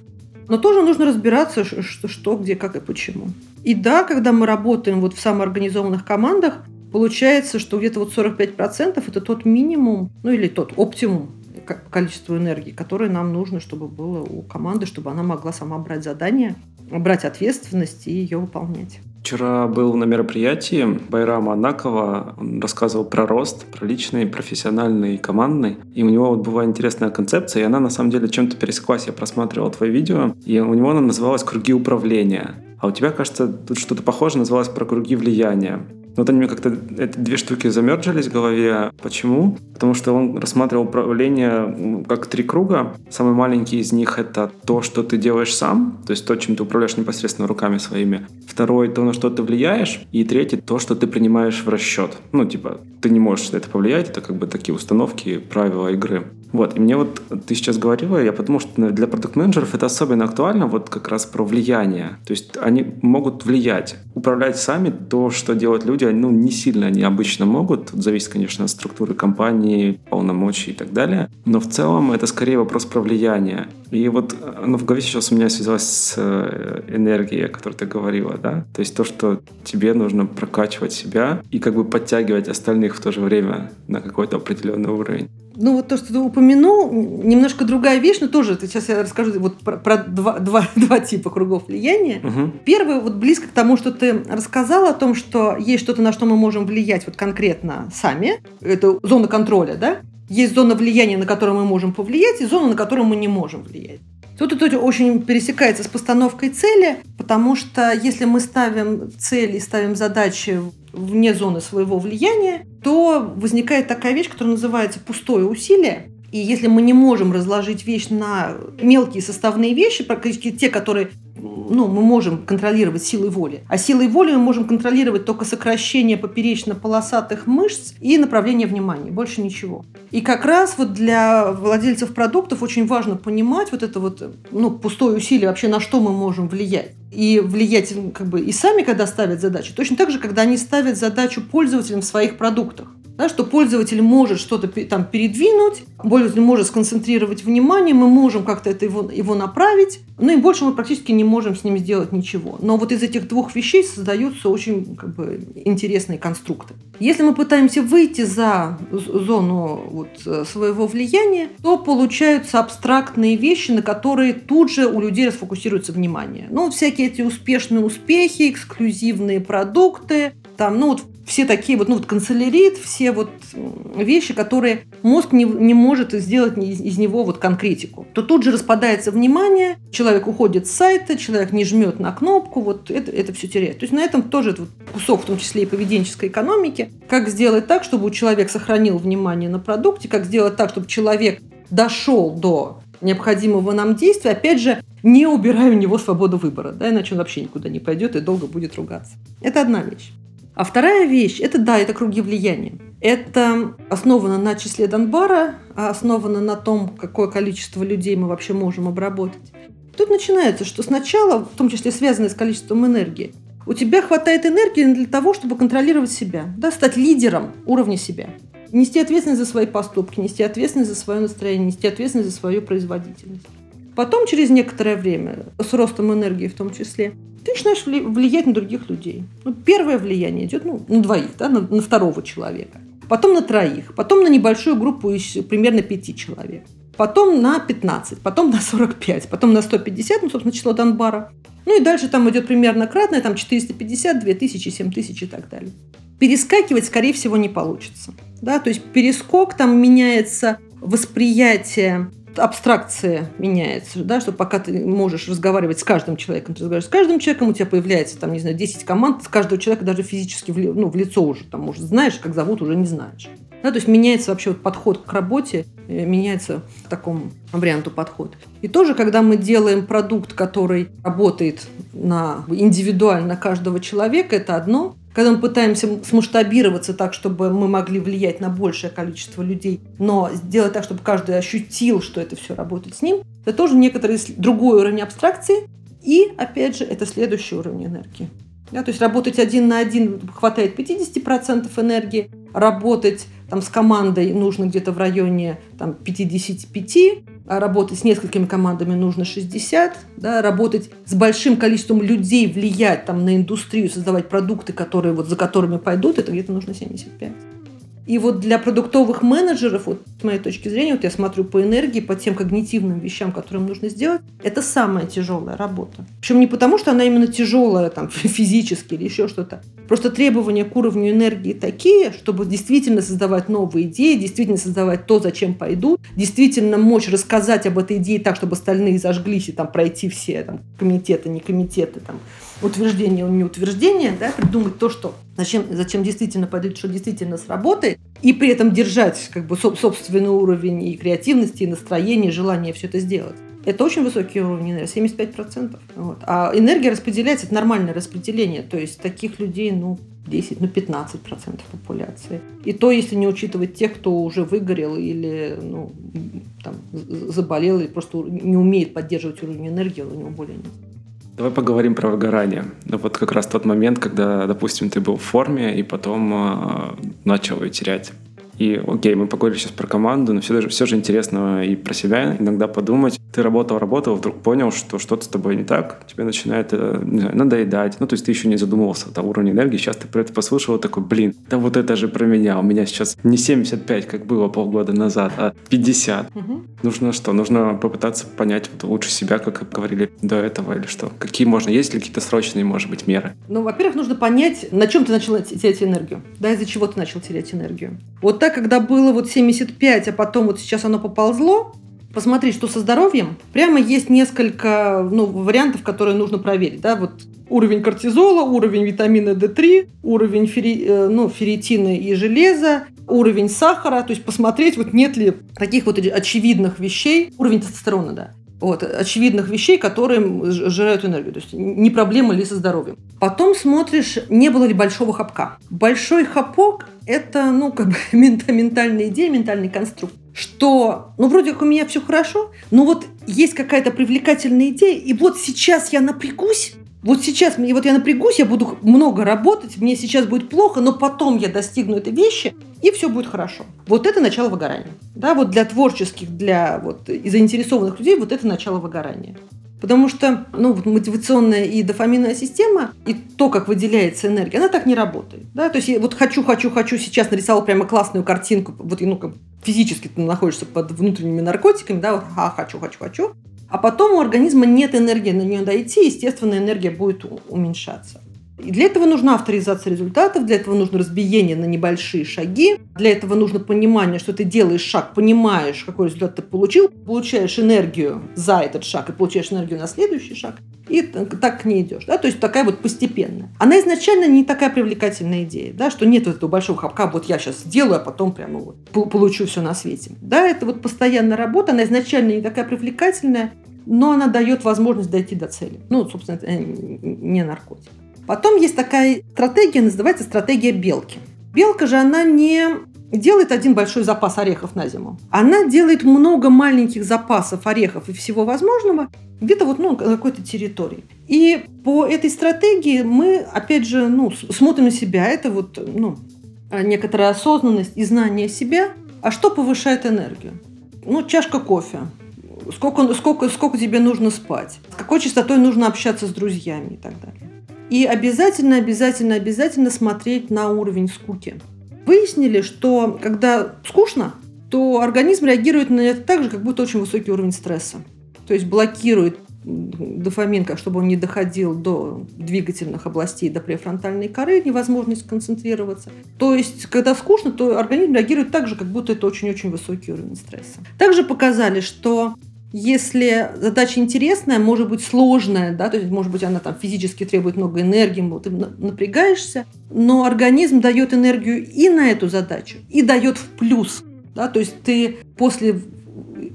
Но тоже нужно разбираться, что, что, где, как и почему. И да, когда мы работаем вот в самоорганизованных командах, получается, что где-то вот сорок пять процентов это тот минимум, ну, или тот оптимум, количество энергии, которое нам нужно, чтобы было у команды, чтобы она могла сама брать задания, брать ответственность и ее выполнять. Вчера был на мероприятии Байрама Анакова, он рассказывал про рост, про личный, профессиональный, командный, и у него вот была интересная концепция, и она на самом деле чем-то пересеклась, я просматривал твое видео, и у него она называлась «Круги управления», а у тебя, кажется, тут что-то похожее называлось «Про круги влияния». Вот они мне как-то, эти две штуки замерзлись в голове. Почему? Потому что он рассматривал управление как три круга. Самый маленький из них — это то, что ты делаешь сам, то есть то, чем ты управляешь непосредственно руками своими. Второй — то, на что ты влияешь. И третий — то, что ты принимаешь в расчет. Ну, типа, ты не можешь на это повлиять, это как бы такие установки, правила игры. Вот, и мне вот, ты сейчас говорила, я подумал, что для продакт-менеджеров это особенно актуально, вот как раз про влияние. То есть они могут влиять, управлять сами то, что делают люди, ну, не сильно они обычно могут, зависит, конечно, от структуры компании, полномочий и так далее, но в целом это скорее вопрос про влияние. И вот оно в голове сейчас у меня связалось с энергией, о которой ты говорила, да? То есть то, что тебе нужно прокачивать себя и как бы подтягивать остальных в то же время на какой-то определенный уровень. Ну, вот то, что ты упомянул, немножко другая вещь, но тоже сейчас я расскажу вот про, про два, два, два типа кругов влияния. Угу. Первый, вот близко к тому, что ты рассказала, о том, что есть что-то, на что мы можем влиять вот конкретно сами. Это зона контроля, да? Есть зона влияния, на которую мы можем повлиять, и зона, на которую мы не можем влиять. Тут это очень пересекается с постановкой цели, потому что если мы ставим цели и ставим задачи вне зоны своего влияния, то возникает такая вещь, которая называется «пустое усилие». И если мы не можем разложить вещь на мелкие составные вещи, практически те, которые ну, мы можем контролировать силой воли. А силой воли мы можем контролировать только сокращение поперечно-полосатых мышц и направление внимания. Больше ничего. И как раз вот для владельцев продуктов очень важно понимать вот это вот, ну, пустое усилие, вообще на что мы можем влиять. И влиять как бы и сами, когда ставят задачу, точно так же, когда они ставят задачу пользователям в своих продуктах. Да, что пользователь может что-то там передвинуть, пользователь может сконцентрировать внимание, мы можем как-то это его, его направить, ну и больше мы практически не можем с ним сделать ничего. Но вот из этих двух вещей создаются очень как бы интересные конструкты. Если мы пытаемся выйти за зону вот своего влияния, то получаются абстрактные вещи, на которые тут же у людей расфокусируется внимание. Ну, всякие эти успешные успехи, эксклюзивные продукты, там, ну вот все такие вот, ну вот канцелярит, все вот вещи, которые мозг не, не может сделать из, из него вот конкретику. То тут же распадается внимание, человек уходит с сайта, человек не жмет на кнопку, вот это, это все теряет. То есть на этом тоже этот кусок, в том числе и поведенческой экономики, как сделать так, чтобы человек сохранил внимание на продукте, как сделать так, чтобы человек дошел до необходимого нам действия, опять же, не убирая у него свободу выбора, да, иначе он вообще никуда не пойдет и долго будет ругаться. Это одна вещь. А вторая вещь, это, да, это круги влияния. Это основано на числе Данбара, основано на том, какое количество людей мы вообще можем обработать. Тут начинается, что сначала, в том числе связанное с количеством энергии, у тебя хватает энергии для того, чтобы контролировать себя, да, стать лидером уровня себя. Нести ответственность за свои поступки, нести ответственность за свое настроение, нести ответственность за свою производительность. Потом, через некоторое время, с ростом энергии в том числе, ты начинаешь влиять на других людей. Ну, первое влияние идет, ну, на двоих, да, на, на второго человека. Потом на троих. Потом на небольшую группу из примерно пяти человек. Потом на пятнадцать. Потом на сорок пять. Потом на сто пятьдесят, ну, собственно, число Данбара. Ну и дальше там идет примерно кратное, там четыреста пятьдесят, две тысячи, семь тысяч и так далее. Перескакивать, скорее всего, не получится. Да? То есть перескок, там меняется восприятие, абстракция меняется, да, что пока ты можешь разговаривать с каждым человеком, ты разговариваешь с каждым человеком, у тебя появляется, там, не знаю, десять команд, с каждого человека даже физически в, ну, в лицо уже, там, может, знаешь, как зовут, уже не знаешь. Да, то есть меняется вообще вот подход к работе, меняется к такому варианту подход. И тоже, когда мы делаем продукт, который работает на, индивидуально каждого человека, это одно. Когда мы пытаемся смасштабироваться так, чтобы мы могли влиять на большее количество людей, но сделать так, чтобы каждый ощутил, что это все работает с ним, это тоже некоторый другой уровень абстракции. И, опять же, это следующий уровень энергии. Да, то есть работать один на один хватает пятьдесят процентов энергии, работать там, с командой нужно где-то в районе там, пятьдесят пять, а работать с несколькими командами нужно шестьдесят, да, работать с большим количеством людей, влиять там, на индустрию, создавать продукты, которые, вот, за которыми пойдут, это где-то нужно семьдесят пять. И вот для продуктовых менеджеров, вот, с моей точки зрения, вот я смотрю по энергии, по тем когнитивным вещам, которые им нужно сделать, это самая тяжелая работа. Причем не потому, что она именно тяжелая там, физически или еще что-то. Просто требования к уровню энергии такие, чтобы действительно создавать новые идеи, действительно создавать то, зачем пойду, действительно мочь рассказать об этой идее так, чтобы остальные зажглись и там, пройти все там, комитеты, не комитеты, там, утверждения, не утверждения, да, придумать то, что зачем, зачем действительно пойдет, что действительно сработает, и при этом держать как бы, собственный уровень и креативности, и настроения, и желание все это сделать. Это очень высокий уровень энергии, семьдесят пять процентов. Вот. А энергия распределяется, это нормальное распределение, то есть таких людей, ну, десять, ну, пятнадцать процентов популяции. И то, если не учитывать тех, кто уже выгорел или, ну, там, заболел, или просто не умеет поддерживать уровень энергии, у него более нет. Давай поговорим про выгорание. Вот как раз тот момент, когда, допустим, ты был в форме и потом э, начал ее терять. И окей, мы поговорили сейчас про команду, но все, даже, все же интересно и про себя иногда подумать. Ты работал-работал, вдруг понял, что что-то с тобой не так, тебе начинает, не знаю, надоедать. Ну, то есть ты еще не задумывался о уровне энергии, сейчас ты про это послушал, такой, блин, да вот это же про меня, у меня сейчас не семьдесят пять, как было полгода назад, а пятьдесят. Угу. Нужно что? Нужно попытаться понять вот лучше себя, как говорили до этого, или что? Какие можно, есть ли какие-то срочные, может быть, меры? Ну, во-первых, нужно понять, на чем ты начал терять энергию, да, из-за чего ты начал терять энергию. Вот так, когда было вот семьдесят пять, а потом вот сейчас оно поползло, посмотри, что со здоровьем. Прямо есть несколько, ну, вариантов, которые нужно проверить. Да? Вот уровень кортизола, уровень витамина дэ три, уровень фери, ну, ферритина и железа, уровень сахара. То есть посмотреть, вот нет ли таких вот очевидных вещей. Уровень тестостерона, да. вот, очевидных вещей, которые сжирают энергию. То есть не проблема ли со здоровьем. Потом смотришь, не было ли большого хапка. Большой хапок – это, ну, как бы ментальная идея, ментальный конструкт. Что, ну, вроде как у меня все хорошо, но вот есть какая-то привлекательная идея, и вот сейчас я напрягусь, вот сейчас и вот я напрягусь, я буду много работать, мне сейчас будет плохо, но потом я достигну этой вещи, и все будет хорошо. Вот это начало выгорания. Да, вот для творческих, для вот заинтересованных людей вот это начало выгорания. Потому что, ну, вот мотивационная и дофаминная система, и то, как выделяется энергия, она так не работает. Да? То есть я вот хочу, хочу, хочу, сейчас нарисовал прямо классную картинку, вот, ну, как физически ты находишься под внутренними наркотиками, да, вот, а, хочу, хочу, хочу. А потом у организма нет энергии на нее дойти, естественно, энергия будет уменьшаться. И для этого нужна авторизация результатов, для этого нужно разбиение на небольшие шаги, для этого нужно понимание, что ты делаешь шаг, понимаешь, какой результат ты получил, получаешь энергию за этот шаг и получаешь энергию на следующий шаг, и так к ней идешь. Да? То есть такая вот постепенная. Она изначально не такая привлекательная идея, да? Что нет вот этого большого хапка, вот я сейчас сделаю, а потом прямо вот получу все на свете. Да? Это вот постоянная работа, она изначально не такая привлекательная, но она дает возможность дойти до цели. Ну, собственно, это не наркотик. Потом есть такая стратегия, называется стратегия белки. Белка же, она не делает один большой запас орехов на зиму. Она делает много маленьких запасов орехов и всего возможного где-то вот, ну, на какой-то территории. И по этой стратегии мы, опять же, ну, смотрим на себя. Это вот, ну, некоторая осознанность и знание себя. А что повышает энергию? Ну, чашка кофе. Сколько, сколько, сколько тебе нужно спать? С какой частотой нужно общаться с друзьями и так далее. И обязательно, обязательно, обязательно смотреть на уровень скуки. Выяснили, что когда скучно, то организм реагирует на это так же, как будто очень высокий уровень стресса. То есть блокирует дофамин, как чтобы он не доходил до двигательных областей, до префронтальной коры, невозможность концентрироваться. То есть, когда скучно, то организм реагирует так же, как будто это очень-очень высокий уровень стресса. Также показали, что если задача интересная, может быть сложная, да, то есть, может быть, она там физически требует много энергии, ты напрягаешься, но организм дает энергию и на эту задачу, и дает в плюс. Да, то есть ты после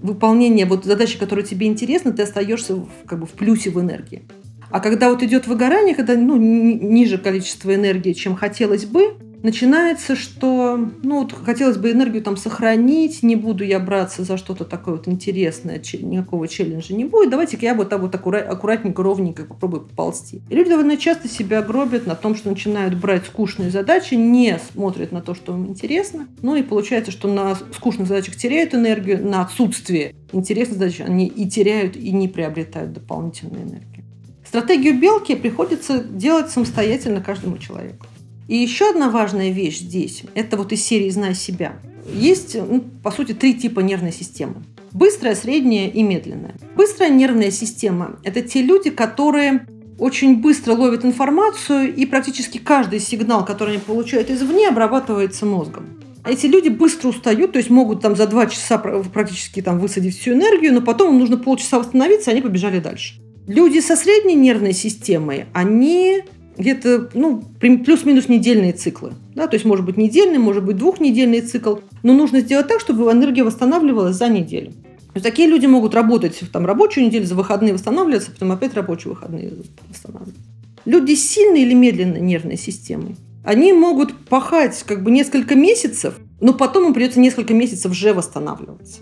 выполнения вот задачи, которая тебе интересна, ты остаешься в, как бы, в плюсе в энергии. А когда вот идет выгорание, когда, ну, ниже количество энергии, чем хотелось бы, начинается, что, ну, вот хотелось бы энергию там сохранить, не буду я браться за что-то такое вот интересное, никакого челленджа не будет, давайте-ка я вот так вот аккуратненько, ровненько попробую поползти. И люди довольно часто себя гробят на том, что начинают брать скучные задачи, не смотрят на то, что им интересно, ну и получается, что на скучных задачах теряют энергию, на отсутствие интересных задач они и теряют, и не приобретают дополнительную энергию. Стратегию белки приходится делать самостоятельно каждому человеку. И еще одна важная вещь здесь, это вот из серии «Знай себя». Есть, ну, по сути, три типа нервной системы. Быстрая, средняя и медленная. Быстрая нервная система – это те люди, которые очень быстро ловят информацию, и практически каждый сигнал, который они получают извне, обрабатывается мозгом. Эти люди быстро устают, то есть могут там за два часа практически там высадить всю энергию, но потом им нужно полчаса восстановиться, и они побежали дальше. Люди со средней нервной системой, они где-то, ну, плюс-минус недельные циклы. Да? То есть, может быть, недельный, может быть, двухнедельный цикл. Но нужно сделать так, чтобы энергия восстанавливалась за неделю. То есть, такие люди могут работать там, рабочую неделю, за выходные восстанавливаться, потом опять рабочие выходные восстанавливаться. Люди с сильной или медленной нервной системой, они могут пахать как бы несколько месяцев, но потом им придется несколько месяцев же восстанавливаться.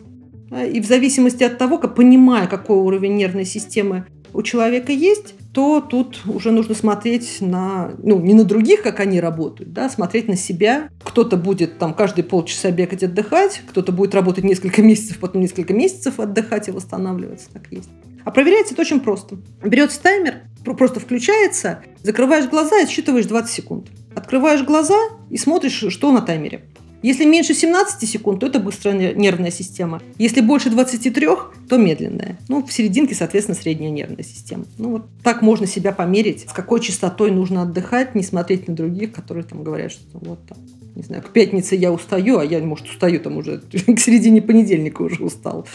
Да? И в зависимости от того, как, понимая, какой уровень нервной системы у человека есть, то тут уже нужно смотреть на, ну, не на других, как они работают, да, смотреть на себя. Кто-то будет там каждые полчаса бегать, отдыхать, кто-то будет работать несколько месяцев, потом несколько месяцев отдыхать и восстанавливаться, так есть. А проверяется это очень просто. Берется таймер, просто включается, закрываешь глаза и отсчитываешь двадцать секунд. Открываешь глаза и смотришь, что на таймере. Если меньше семнадцати секунд, то это быстрая нервная система. Если больше двадцати трёх, то медленная. Ну, в серединке, соответственно, средняя нервная система. Ну, вот так можно себя померить, с какой частотой нужно отдыхать, не смотреть на других, которые там говорят, что вот там, не знаю, к пятнице я устаю, а я, может, устаю там уже к середине понедельника уже устал.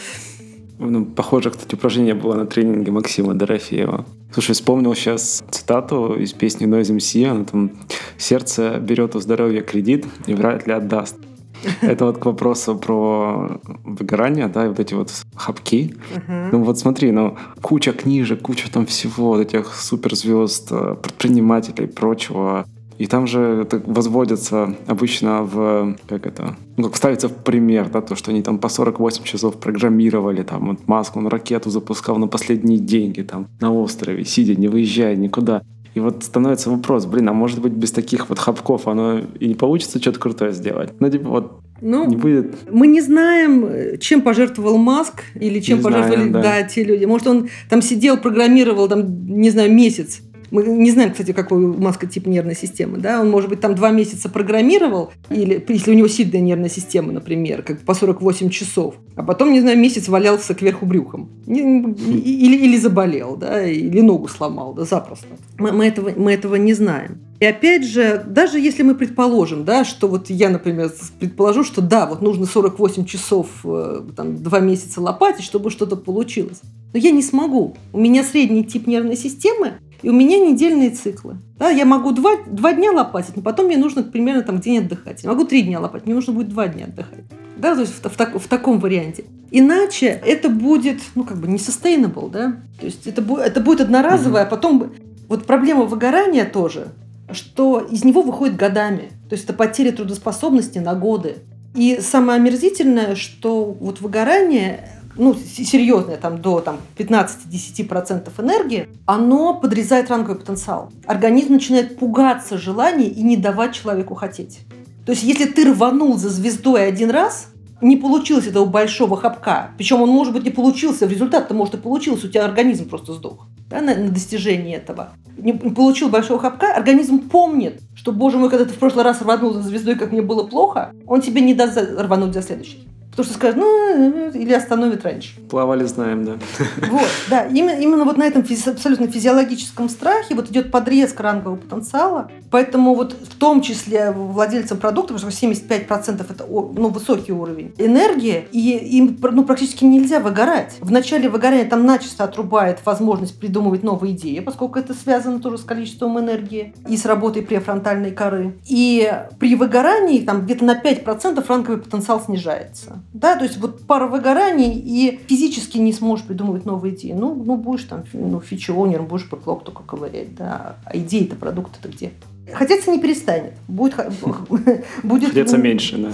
Ну, похоже, кстати, упражнение было на тренинге Максима Дорофеева. Слушай, вспомнил сейчас цитату из песни Noize эм си. Она там: «Сердце берет у здоровья кредит и вряд ли отдаст». Это вот к вопросу про выгорание, да, и вот эти вот хапки. Uh-huh. Ну вот смотри, ну куча книжек, куча там всего, вот этих суперзвезд, предпринимателей и прочего. И там же это возводится обычно в... Как это? Ну, как ставится в пример, да, то, что они там по сорок восемь часов программировали, там, вот Маск, он ракету запускал на последние деньги, там, на острове, сидя, не выезжая никуда. И вот становится вопрос, блин, а может быть без таких вот хапков оно и не получится что-то крутое сделать? Ну, типа вот... Ну, не будет. Мы не знаем, чем пожертвовал Маск или чем не пожертвовали знаем, да. Да, те люди. Может, он там сидел, программировал, там, не знаю, месяц. Мы не знаем, кстати, какой у Маска тип нервной системы. Да? Он, может быть, там два месяца программировал, или если у него сильная нервная система, например, как по сорок восемь часов, а потом, не знаю, месяц валялся кверху брюхом. Или, или заболел, да? Или ногу сломал, да? Запросто. Мы, мы, этого, мы этого не знаем. И опять же, даже если мы предположим, да, что вот я, например, предположу, что да, вот нужно сорок восемь часов, там, два месяца лопатить, чтобы что-то получилось. Но я не смогу. У меня средний тип нервной системы, и у меня недельные циклы. Да, я могу два, два дня лопатить, но потом мне нужно примерно там день отдыхать. Я могу три дня лопатить, мне нужно будет два дня отдыхать. Да, то есть в, в, так, в таком варианте. Иначе это будет, ну, как бы не sustainable, да. То есть это, это будет одноразовое, а потом... Вот проблема выгорания тоже, что из него выходит годами. То есть это потеря трудоспособности на годы. И самое омерзительное, что вот выгорание... ну, серьезное, там, до там, пятнадцать-десять процентов энергии, оно подрезает ранговый потенциал. Организм начинает пугаться желаний и не давать человеку хотеть. То есть, если ты рванул за звездой один раз, не получилось этого большого хапка, причем он, может быть, не получился, результат-то, может, и получился, у тебя организм просто сдох, да, на, на достижении этого. Не получил большого хапка, организм помнит, что, боже мой, когда ты в прошлый раз рванул за звездой, как мне было плохо, он тебе не даст рвануть за следующий. Потому что скажет, ну, или остановит раньше. Плавали, знаем, да. Вот, да. Именно, именно вот на этом физи- абсолютно физиологическом страхе вот идет подрезка рангового потенциала. Поэтому вот в том числе владельцам продукта, потому что семьдесят пять процентов это, ну, высокий уровень энергии, и им, ну, практически нельзя выгорать. В начале выгорания там начисто отрубает возможность придумывать новые идеи, поскольку это связано тоже с количеством энергии и с работой префронтальной коры. И при выгорании там где-то на пять процентов ранговый потенциал снижается. Да, то есть вот пара выгораний, и физически не сможешь придумывать новые идеи. Ну, ну будешь там, ну, фичи-онером, будешь по клоку только ковырять, да. А идеи-то, продукты-то где? Хотеться не перестанет. Будет, будет, хотеться ну, меньше, да.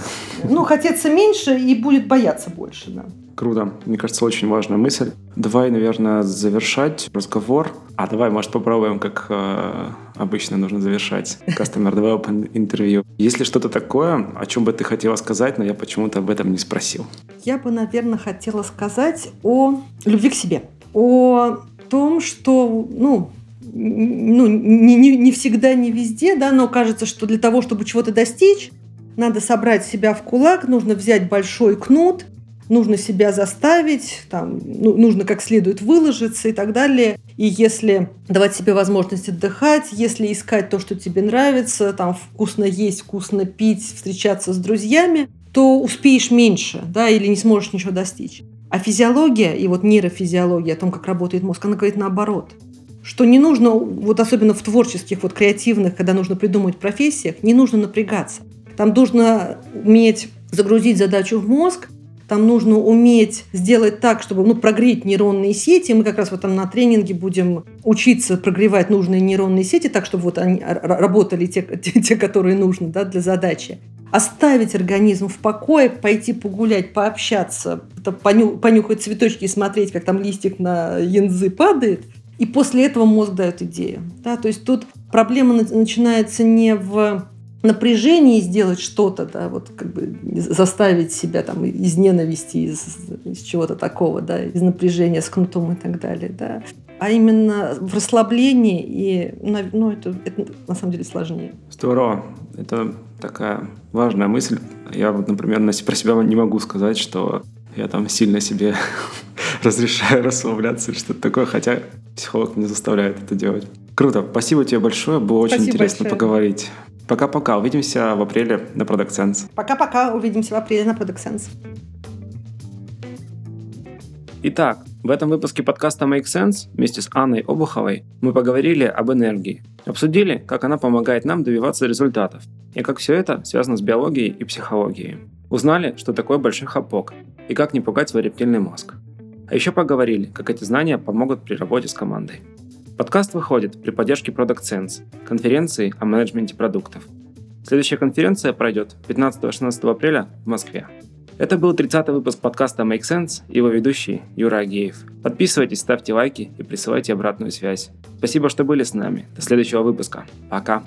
Ну, хотеться меньше и будет бояться больше, да. Круто. Мне кажется, очень важная мысль. Давай, наверное, завершать разговор. А давай, может, попробуем, как э, обычно нужно завершать Customer Development интервью. Есть ли что-то такое, о чем бы ты хотела сказать, но я почему-то об этом не спросил? Я бы, наверное, хотела сказать о любви к себе. О том, что, ну... Ну, не, не, не всегда, не везде, да, но кажется, что для того, чтобы чего-то достичь, надо собрать себя в кулак, нужно взять большой кнут, нужно себя заставить, там, ну, нужно как следует выложиться и так далее. И если давать себе возможность отдыхать, если искать то, что тебе нравится, там, вкусно есть, вкусно пить, встречаться с друзьями, то успеешь меньше, да, или не сможешь ничего достичь. А физиология и вот нейрофизиология, о том, как работает мозг, она говорит наоборот. Что не нужно, вот особенно в творческих, вот креативных, когда нужно придумывать профессиях, не нужно напрягаться. Там нужно уметь загрузить задачу в мозг, там нужно уметь сделать так, чтобы, ну, прогреть нейронные сети. Мы как раз вот там на тренинге будем учиться прогревать нужные нейронные сети так, чтобы вот они работали те, те, те которые нужны, да, для задачи. Оставить организм в покое, пойти погулять, пообщаться, понюхать цветочки и смотреть, как там листик на янзы падает. И после этого мозг дает идею. Да? То есть тут проблема начинается не в напряжении сделать что-то, да, вот как бы заставить себя там, из ненависти, из, из чего-то такого, да, из напряжения с кнутом и так далее. Да? А именно в расслаблении, и, ну, это, это на самом деле сложнее. Здорово. Это такая важная мысль. Я, вот, например, про себя не могу сказать, что я там сильно себе разрешаю расслабляться или что-то такое, хотя психолог не заставляет это делать. Круто, спасибо тебе большое, было спасибо очень интересно большое. Поговорить. Пока-пока, увидимся в апреле на ProductSense. Пока-пока, увидимся в апреле на ProductSense. Итак, в этом выпуске подкаста Make Sense вместе с Анной Обуховой мы поговорили об энергии, обсудили, как она помогает нам добиваться результатов и как все это связано с биологией и психологией. Узнали, что такое большой хапок и как не пугать свой рептильный мозг. А еще поговорили, как эти знания помогут при работе с командой. Подкаст выходит при поддержке ProductSense, конференции о менеджменте продуктов. Следующая конференция пройдет пятнадцатого-шестнадцатого апреля в Москве. Это был тридцатый выпуск подкаста Make Sense и его ведущий Юра Агеев. Подписывайтесь, ставьте лайки и присылайте обратную связь. Спасибо, что были с нами. До следующего выпуска. Пока!